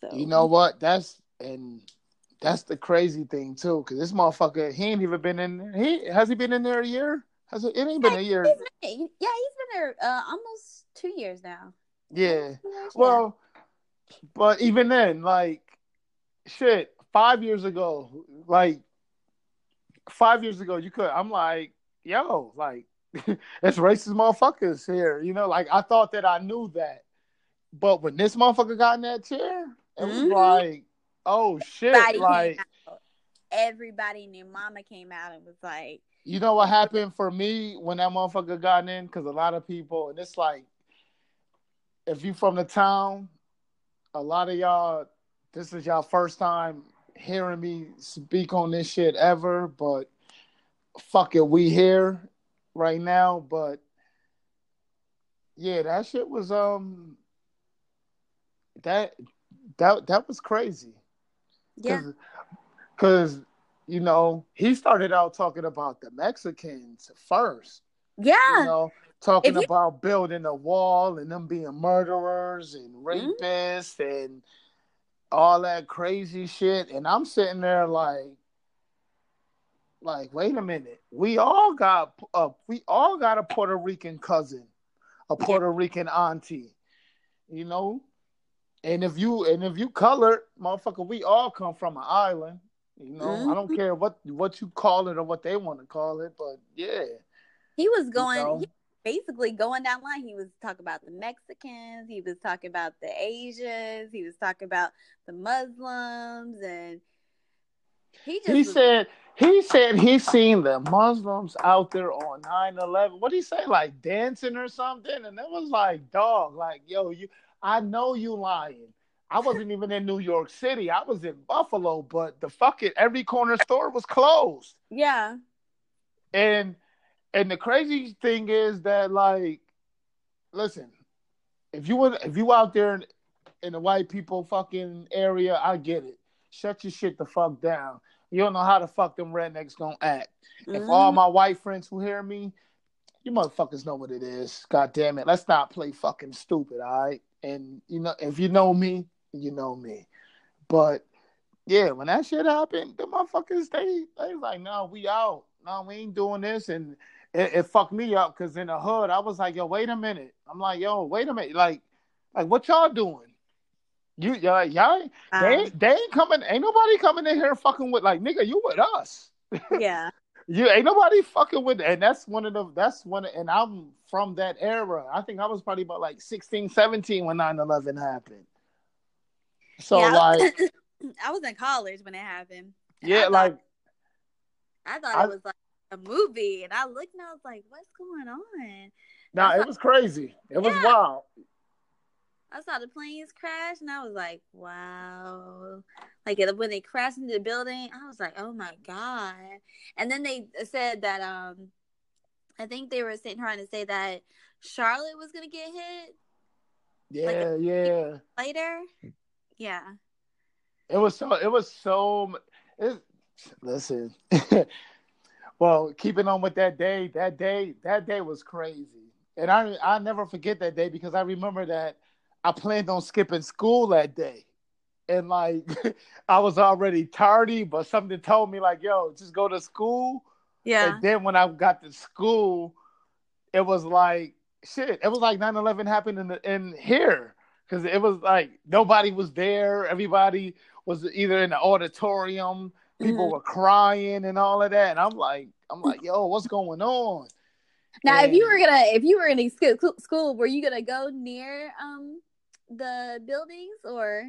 So you know what? That's and that's the crazy thing too, because this motherfucker, he ain't even been in there. He has he been in there a year? Has it, it ain't been a year? Yeah, he's been there uh, almost two years now. Yeah. Well, but even then, like, shit, five years ago, like, five years ago, you could. I'm like, yo, like, it's racist motherfuckers here, you know. Like, I thought that I knew that. But when this motherfucker got in that chair, it was mm-hmm. like, oh shit! Everybody like everybody knew. Mama came out and was like, you know what happened for me when that motherfucker got in? Because a lot of people, and it's like, if you from the town, a lot of y'all, this is y'all first time hearing me speak on this shit ever. But fuck it, we here right now. But yeah, that shit was um. That that that was crazy. Yeah. Because, you know, he started out talking about the Mexicans first. Yeah. You know, talking you... about building a wall and them being murderers and rapists mm-hmm. and all that crazy shit. And I'm sitting there like, like, wait a minute. We all got a, we all got a Puerto Rican cousin, a Puerto Rican auntie, you know? And if you and if you colored, motherfucker, we all come from an island. You know, mm-hmm. I don't care what, what you call it or what they want to call it, but yeah. He was going, you know? He basically going down line. He was talking about the Mexicans. He was talking about the Asians. He was talking about the Muslims. And he just. He was... said, he said he seen the Muslims out there on nine eleven. What'd he say? Like dancing or something? And it was like, dog, like, yo, you. I know you lying. I wasn't even in New York City. I was in Buffalo, but the fucking every corner store was closed. Yeah. And and the crazy thing is that, like, listen, if you were, if you out there in, in the white people fucking area, I get it. Shut your shit the fuck down. You don't know how the fuck them rednecks gonna act. Mm-hmm. If all my white friends who hear me, you motherfuckers know what it is. God damn it. Let's not play fucking stupid, all right? And, you know, if you know me, you know me. But, yeah, when that shit happened, the motherfuckers, they, they like, no, we out. No, we ain't doing this. And it, it fucked me up because in the hood, I was like, yo, wait a minute. I'm like, yo, wait a minute. Like, like what y'all doing? You, y'all, y'all um, they, they ain't coming. Ain't nobody coming in here fucking with, like, nigga, you with us. Yeah. You ain't nobody fucking with, and that's one of the, that's one, of, and I'm from that era. I think I was probably about like sixteen, seventeen when nine eleven happened. So yeah, like. I was, I was in college when it happened. Yeah, I thought, like. I thought I, it was like a movie, and I looked and I was like, what's going on? Nah, it like, was crazy. It yeah. was wild. I saw the planes crash, and I was like, wow. Like, when they crashed into the building, I was like, oh, my God. And then they said that, um, I think they were trying to say that Charlotte was going to get hit. Yeah, like, yeah. Later. Yeah. It was so, it was so, it, listen. Well, keeping on with that day, that day, that day was crazy. And I, I never forget that day because I remember that I planned on skipping school that day. And, like, I was already tardy, but something told me, like, yo, just go to school. Yeah. And then when I got to school, it was like, shit, it was like nine eleven happened in, the, in here. Because it was like nobody was there. Everybody was either in the auditorium. People mm-hmm. were crying and all of that. And I'm like, I'm like, yo, what's going on? Now, and if you were gonna, if you were in school, were you gonna go near um the buildings or?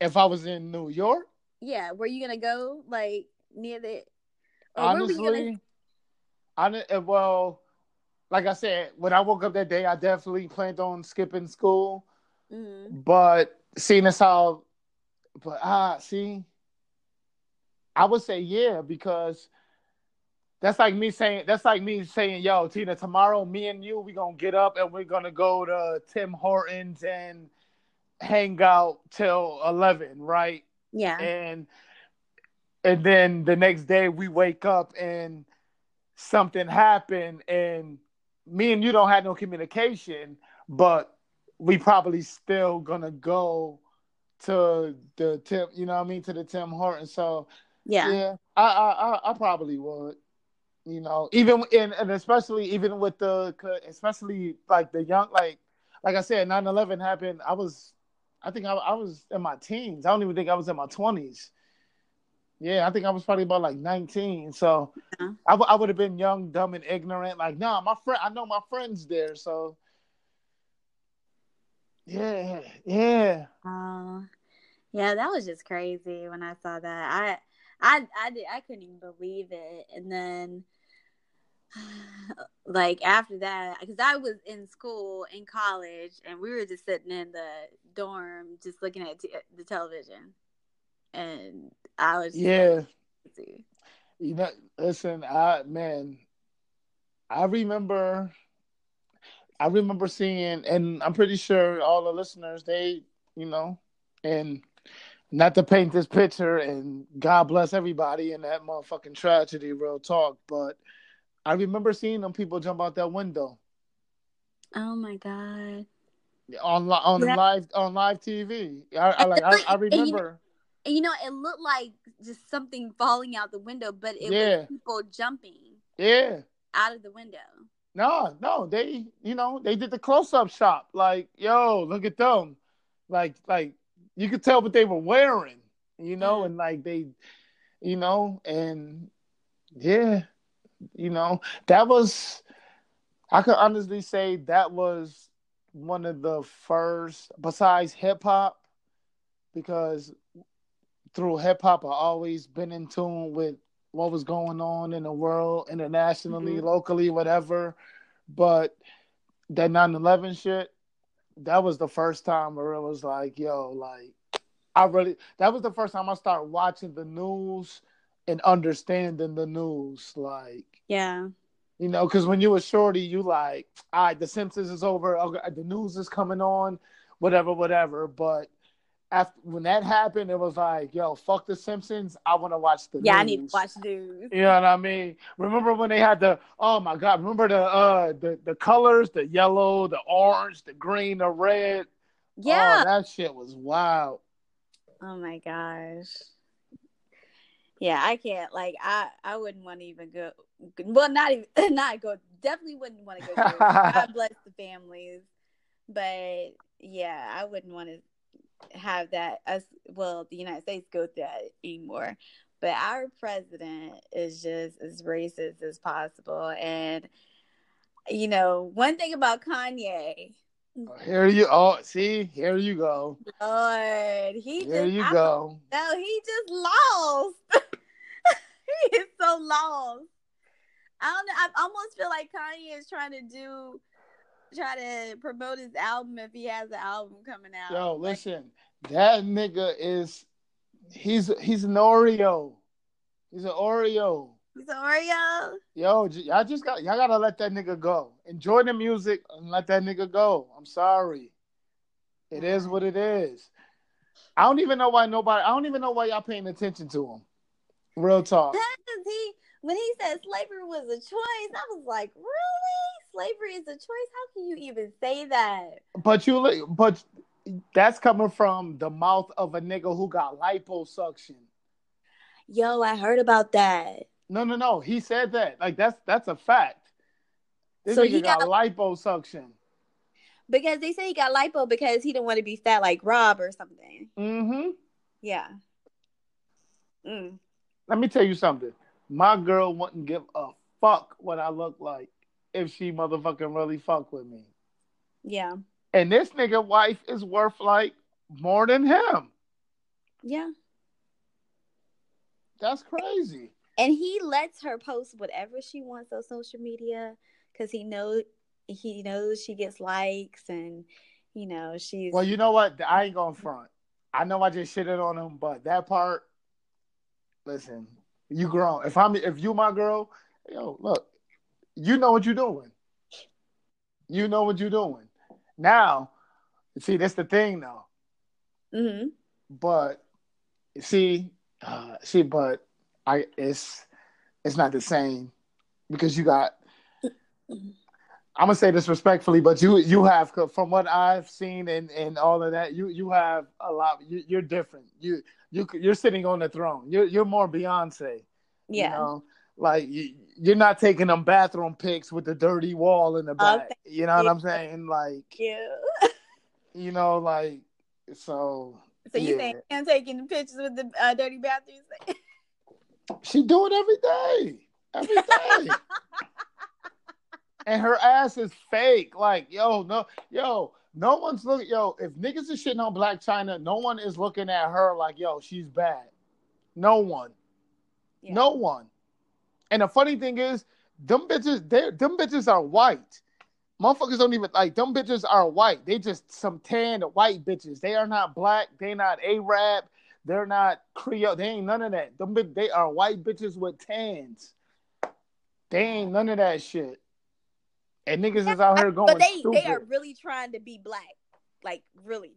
If I was in New York? Yeah, were you gonna go like near the? Honestly, I didn't. Well, like I said, when I woke up that day, I definitely planned on skipping school. Mm-hmm. But seeing as how, but ah, uh, see, I would say yeah because that's like me saying that's like me saying, yo, Tina, tomorrow me and you we gonna get up and we're gonna go to Tim Hortons and hang out till eleven, right? Yeah. And and then the next day we wake up and something happened and me and you don't have no communication, but we probably still gonna go to the Tim, you know what I mean, to the Tim Hortons. So yeah, yeah I, I I probably would, you know, even in and especially even with the especially like the young like like I said, nine eleven happened. I was. I think I, I was in my teens. I don't even think I was in my twenties. Yeah, I think I was probably about like nineteen. So yeah. I, w- I would have been young, dumb, and ignorant. Like, nah, my friend, I know my friend's there. So yeah, yeah. Oh, yeah, that was just crazy when I saw that. I, I, I did. I couldn't even believe it. And then, like after that, because I was in school in college, and we were just sitting in the dorm, just looking at t- the television, and I was just yeah. Crazy. You know, listen, I man, I remember, I remember seeing, and I'm pretty sure all the listeners, they, you know, and not to paint this picture, and God bless everybody in that motherfucking tragedy, real talk, but. I remember seeing them people jump out that window. Oh my God! On on yeah. live on live T V, I, I like I, I remember. And you, know, and you know, it looked like just something falling out the window, but it yeah. was people jumping. Yeah. Out of the window. No, no, they you know they did the close up shop. Like, yo, look at them. Like, like you could tell what they were wearing. You know, yeah. and like they, you know, and yeah. You know, that was, I could honestly say that was one of the first, besides hip hop, because through hip hop, I always been in tune with what was going on in the world, internationally, mm-hmm. locally, whatever. But that nine eleven shit, that was the first time where it was like, yo, like, I really, that was the first time I started watching the news. And understanding the news, like yeah, you know, because when you were shorty, you like, all right, The Simpsons is over, okay, the news is coming on, whatever, whatever. But after when that happened, it was like, yo, fuck The Simpsons, I want to watch the yeah, news. Yeah, I need to watch the news. You know what I mean? Remember when they had the oh my God, remember the uh the the colors, the yellow, the orange, the green, the red. Yeah, oh, that shit was wild. Oh my gosh. Yeah, I can't. Like, I, I wouldn't want to even go. Well, not even, not go. Definitely wouldn't want to go. God bless the families, but yeah, I wouldn't want to have that. Us, well, the United States go through that anymore. But our president is just as racist as possible, and you know, one thing about Kanye. Here you oh see here you go. Lord, he here just, you I, go. No, he just lost. He is so lost. I don't know. I almost feel like Kanye is trying to do, try to promote his album if he has an album coming out. Yo, listen, like, that nigga is he's he's an Oreo. He's an Oreo. He's an Oreo. Yo, y'all just got y'all gotta let that nigga go. Enjoy the music and let that nigga go. I'm sorry. It is what it is. I don't even know why nobody. I don't even know why y'all paying attention to him. Real talk. Because he, when he said slavery was a choice, I was like, really? Slavery is a choice? How can you even say that? But you, but that's coming from the mouth of a nigga who got liposuction. Yo, I heard about that. No, no, no. He said that. Like that's that's a fact. This so nigga he got, got liposuction. Because they say he got lipo because he didn't want to be fat like Rob or something. Mm-hmm. Yeah. Mm. Let me tell you something. My girl wouldn't give a fuck what I look like if she motherfucking really fuck with me. Yeah. And this nigga wife is worth like more than him. Yeah. That's crazy. And he lets her post whatever she wants on social media because he knows he knows she gets likes and, you know, she's... Well, you know what? I ain't gonna front. I know I just shitted on him, but that part, listen, you grown. If I'm, if you my girl, yo, look, you know what you're doing. You know what you're doing. Now, see, that's the thing, though. Mm-hmm. But, see, uh, see, but I it's it's not the same because you got... I'm gonna say this respectfully, but you you have, from what I've seen and, and all of that, you you have a lot. You, you're different. You you you're sitting on the throne. You're you're more Beyonce. Yeah. You know? Like you, you're not taking them bathroom pics with the dirty wall in the back. Okay. You know what yeah. I'm saying? Like. Yeah. You know, like so. So you yeah. think I'm taking the pictures with the uh, dirty bathrooms? She do it every day. Every day. And her ass is fake. Like, yo, no, yo, no one's looking. Yo, if niggas is shitting on Blac Chyna, no one is looking at her like, yo, she's bad. No one. Yeah. No one. And the funny thing is, them bitches, they, them bitches are white. Motherfuckers don't even, like, them bitches are white. They just some tan white bitches. They are not black. They not Arab. They're not Creole. They ain't none of that. Them, they are white bitches with tans. They ain't none of that shit. And niggas is out here going But they, they are really trying to be black. Like, really.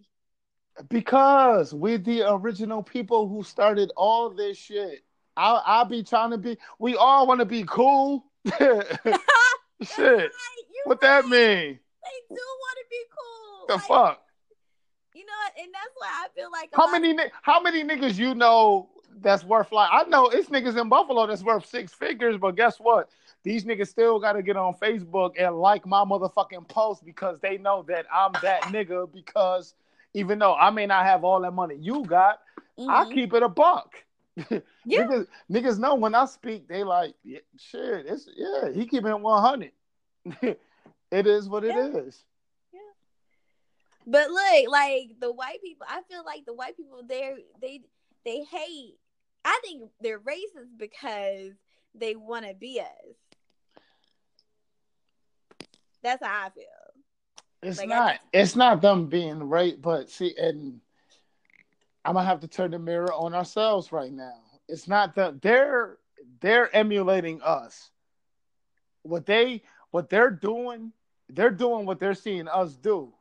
Because we're the original people who started all this shit. I'll, I'll be trying to be... We all want to be cool. Shit. Right, what right. that mean? They do want to be cool. The like, fuck? You know, and that's why I feel like... How many of- How many niggas you know that's worth... Like, I know it's niggas in Buffalo that's worth six figures, but guess what? These niggas still got to get on Facebook and like my motherfucking post because they know that I'm that nigga because even though I may not have all that money you got, mm-hmm. I keep it a buck. Yeah. niggas, niggas know when I speak, they like, yeah, shit, it's, yeah, he keeping it one hundred. It is what yeah. it is. Yeah. But look, like the white people, I feel like the white people, they they they hate. I think they're racist because they want to be us. That's how I feel. It's like, not. Just... It's not them being right, but see, and I'm gonna have to turn the mirror on ourselves right now. It's not that they're they're emulating us. What they what they're doing, they're doing what they're seeing us do,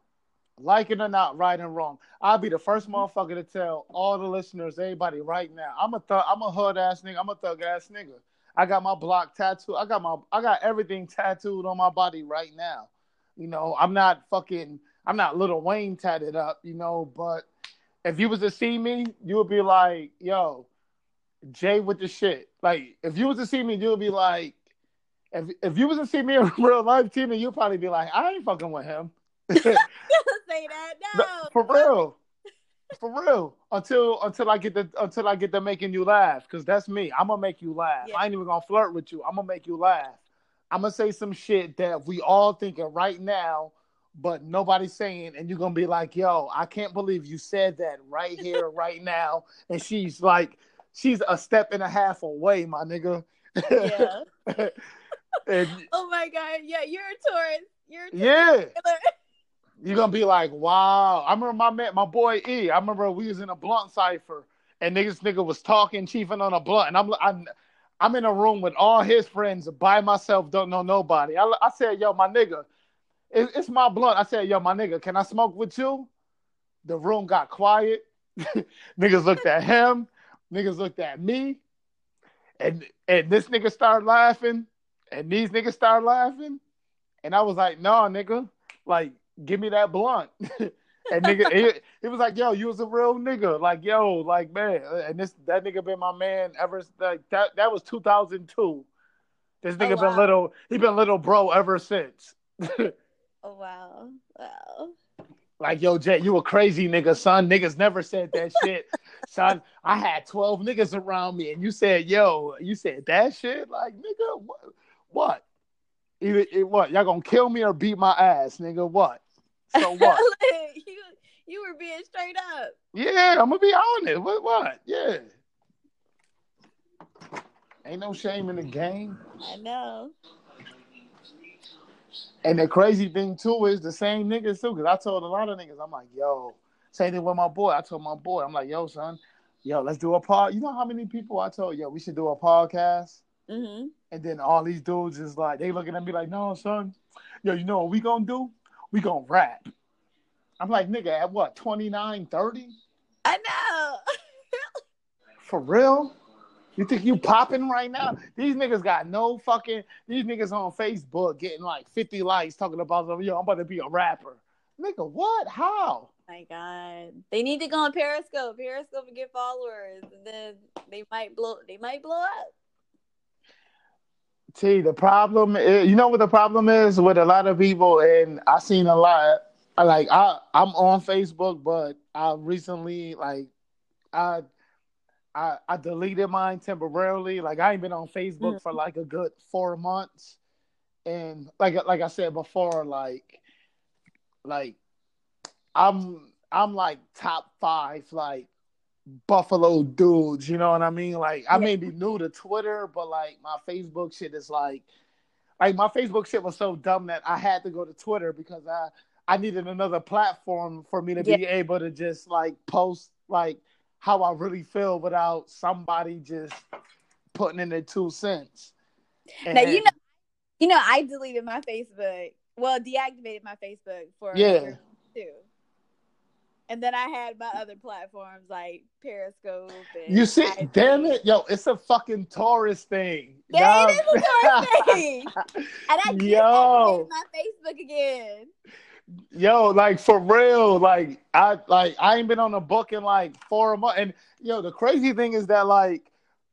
like it or not, right and wrong. I'll be the first motherfucker to tell all the listeners, everybody, right now. I'm a thug. I'm a hood ass nigga. I'm a thug ass nigga. I got my block tattooed. I got my I got everything tattooed on my body right now. You know, I'm not fucking I'm not Lil Wayne tatted up, you know, but if you was to see me, you would be like, yo, Jay with the shit. Like, if you was to see me, you would be like, if if you was to see me in real life, Tina, you'd probably be like, I ain't fucking with him. Don't say that. No. For real. For real, until until I get the until I get to making you laugh, because that's me. I'm gonna make you laugh. Yeah. I ain't even gonna flirt with you. I'm gonna make you laugh. I'm gonna say some shit that we all thinking right now, but nobody's saying, and you're gonna be like, "Yo, I can't believe you said that right here, right now." And she's like, she's a step and a half away, my nigga. Yeah. And, oh my god, yeah, you're a Taurus. You're a Taurus. Yeah. You're gonna be like, wow. I remember my man, my boy E. I remember we was in a blunt cipher, and niggas nigga was talking, chiefing on a blunt, and I'm I'm, I'm in a room with all his friends by myself, don't know nobody. I, I said, yo, my nigga, it, it's my blunt. I said, yo, my nigga, can I smoke with you? The room got quiet. Niggas looked at him. Niggas looked at me, and and this nigga started laughing, and these niggas started laughing, and I was like, no, nah, nigga, like. Give me that blunt. And nigga, he, he was like, yo, you was a real nigga. Like, yo, like, man. And this that nigga been my man ever, like, that, that was two thousand two. This nigga oh, wow. been little, he been little bro ever since. Oh, wow. Wow. Like, yo, Jay, you a crazy nigga, son. Niggas never said that shit. Son, I had twelve niggas around me, and you said, yo, you said that shit? Like, nigga, what? What? Either, it, what? Y'all gonna kill me or beat my ass, nigga? What? So what? you, You were being straight up. Yeah, I'm going to be honest. What? What? Yeah. Ain't no shame in the game. I know. And the crazy thing, too, is the same niggas, too, because I told a lot of niggas, I'm like, yo, same thing with my boy. I told my boy, I'm like, yo, son, yo, let's do a pod. You know how many people I told, yo, we should do a podcast? Mm-hmm. And then all these dudes is like, they looking at me like, no, son, yo, you know what we going to do? We going to rap. I'm like, nigga, at what, twenty-nine, thirty? I know. For real? You think you popping right now? These niggas got no fucking, these niggas on Facebook getting like fifty likes talking about, yo, I'm about to be a rapper. Nigga, what? How? My God. They need to go on Periscope. Periscope and get followers. And then they might blow, they might blow up. See, the problem is, you know what the problem is with a lot of people, and I seen a lot, like, I, I'm on Facebook, but I recently, like, I... I, I deleted mine temporarily. Like, I ain't been on Facebook for, like, a good four months. And, like like I said before, like, like I'm, I'm like, top five, like, Buffalo dudes, you know what I mean? Like, I yeah. may be new to Twitter, but, like, my Facebook shit is, like, like, my Facebook shit was so dumb that I had to go to Twitter because I, I needed another platform for me to yeah. be able to just, like, post, like, how I really feel without somebody just putting in their two cents. And now, you know, you know, I deleted my Facebook. Well, deactivated my Facebook for yeah. too. And then I had my other platforms like Periscope. And you see, I G. Damn it, yo, it's a fucking Taurus thing. Yeah, it is a Taurus thing. And I keep yo. my Facebook again. Yo, like, for real, like, I like I ain't been on the book in, like, four months. And, yo, the crazy thing is that, like,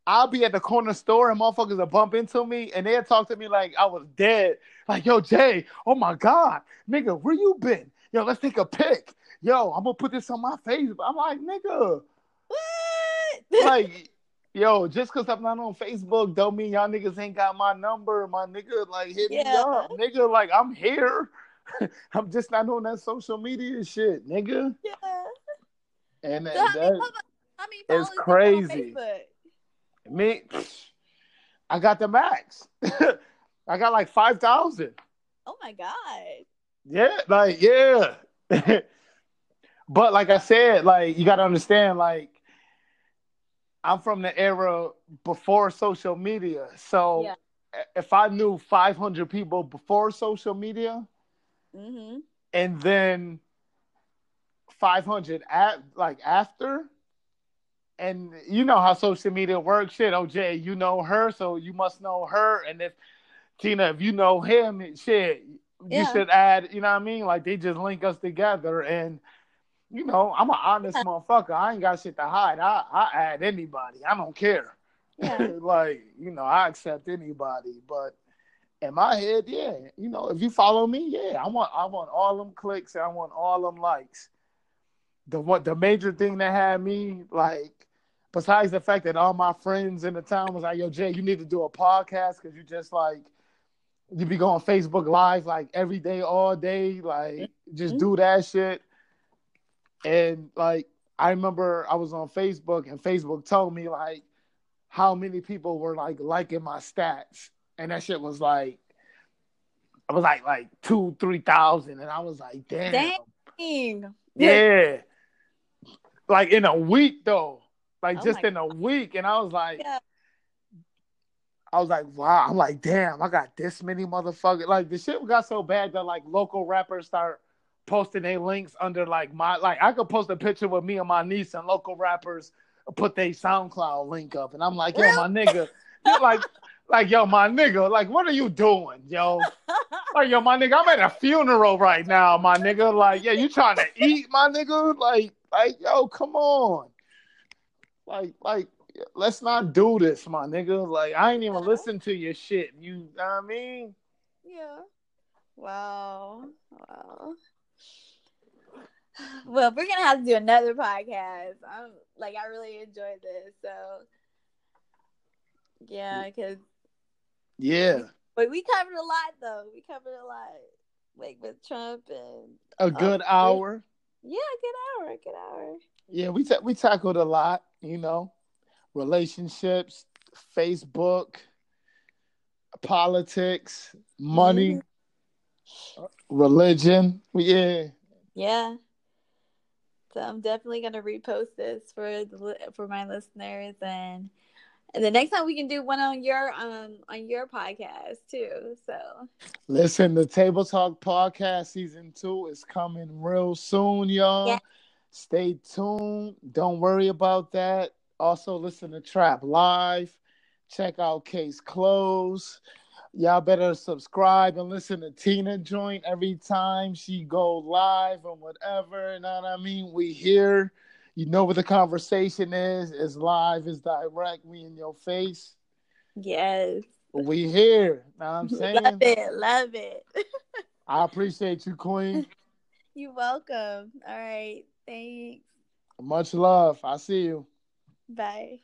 I'll be at the corner store and motherfuckers will bump into me, and they'll talk to me like I was dead. Like, yo, Jay, oh, my God, nigga, where you been? Yo, let's take a pic. Yo, I'm going to put this on my Facebook. I'm like, nigga. What? Like, yo, just because I'm not on Facebook don't mean y'all niggas ain't got my number. My nigga, like, hit yeah. me up. Nigga, like, I'm here. I'm just not on that social media shit, nigga. Yeah. And so that, I mean, I mean, it's crazy. Me, I got the max. I got like five thousand. Oh my God. Yeah, like, yeah. But like I said, like, you got to understand, like, I'm from the era before social media. So yeah. if I knew five hundred people before social media, mm-hmm. and then five hundred at, like, after, and you know how social media works, shit. O J, you know her, so you must know her. And if Tina, if you know him, shit, yeah. you should add. You know what I mean? Like, they just link us together, and you know, I'm an honest yeah. motherfucker. I ain't got shit to hide. I I add anybody. I don't care. Yeah. Like, you know, I accept anybody, but. In my head, yeah, you know, if you follow me, yeah, I want, I want all them clicks, and I want all them likes. The what, the major thing that had me, like, besides the fact that all my friends in the town was like, "Yo, Jay, you need to do a podcast because you just like, you be going Facebook Live like every day, all day, like just mm-hmm. do that shit." And like, I remember I was on Facebook, and Facebook told me like how many people were like liking my stats. And that shit was like, I was like, like two, three thousand. And I was like, damn. Dang. Yeah. Like in a week though. Like oh just in God. a week. And I was like, yeah. I was like, wow. I'm like, damn, I got this many motherfuckers. Like the shit got so bad that like local rappers start posting their links under like my, like I could post a picture with me and my niece and local rappers put their SoundCloud link up. And I'm like, yo, really? My nigga. You're like, Like, yo, my nigga, like, what are you doing, yo? Like, yo, my nigga, I'm at a funeral right now, my nigga. Like, yeah, you trying to eat, my nigga? Like, like, yo, come on. Like, like, let's not do this, my nigga. Like, I ain't even listen to your shit. You know what I mean? Yeah. Wow. Wow. Well, we're going to have to do another podcast. I'm like, I really enjoyed this, so. Yeah, because. Yeah. But we covered a lot, though. We covered a lot, like with Trump and a good um, hour. Yeah, good hour, good hour. Yeah, we ta- we tackled a lot, you know, relationships, Facebook, politics, money, mm-hmm. religion. Yeah. Yeah. So I'm definitely gonna repost this for the, for my listeners, and and the next time we can do one on your um on your podcast too. So listen, the Table Talk podcast season two is coming real soon, y'all. Yeah. Stay tuned. Don't worry about that. Also, listen to Trap Live. Check out Kase Klosed. Y'all better subscribe and listen to Tina joint every time she go live and whatever. You know what I mean? We here. You know what the conversation is. It's live. It's direct. We in your face. Yes. We here. Know what I'm saying? Love it. Love it. I appreciate you, Queen. You're welcome. All right. Thanks. Much love. I see you. Bye.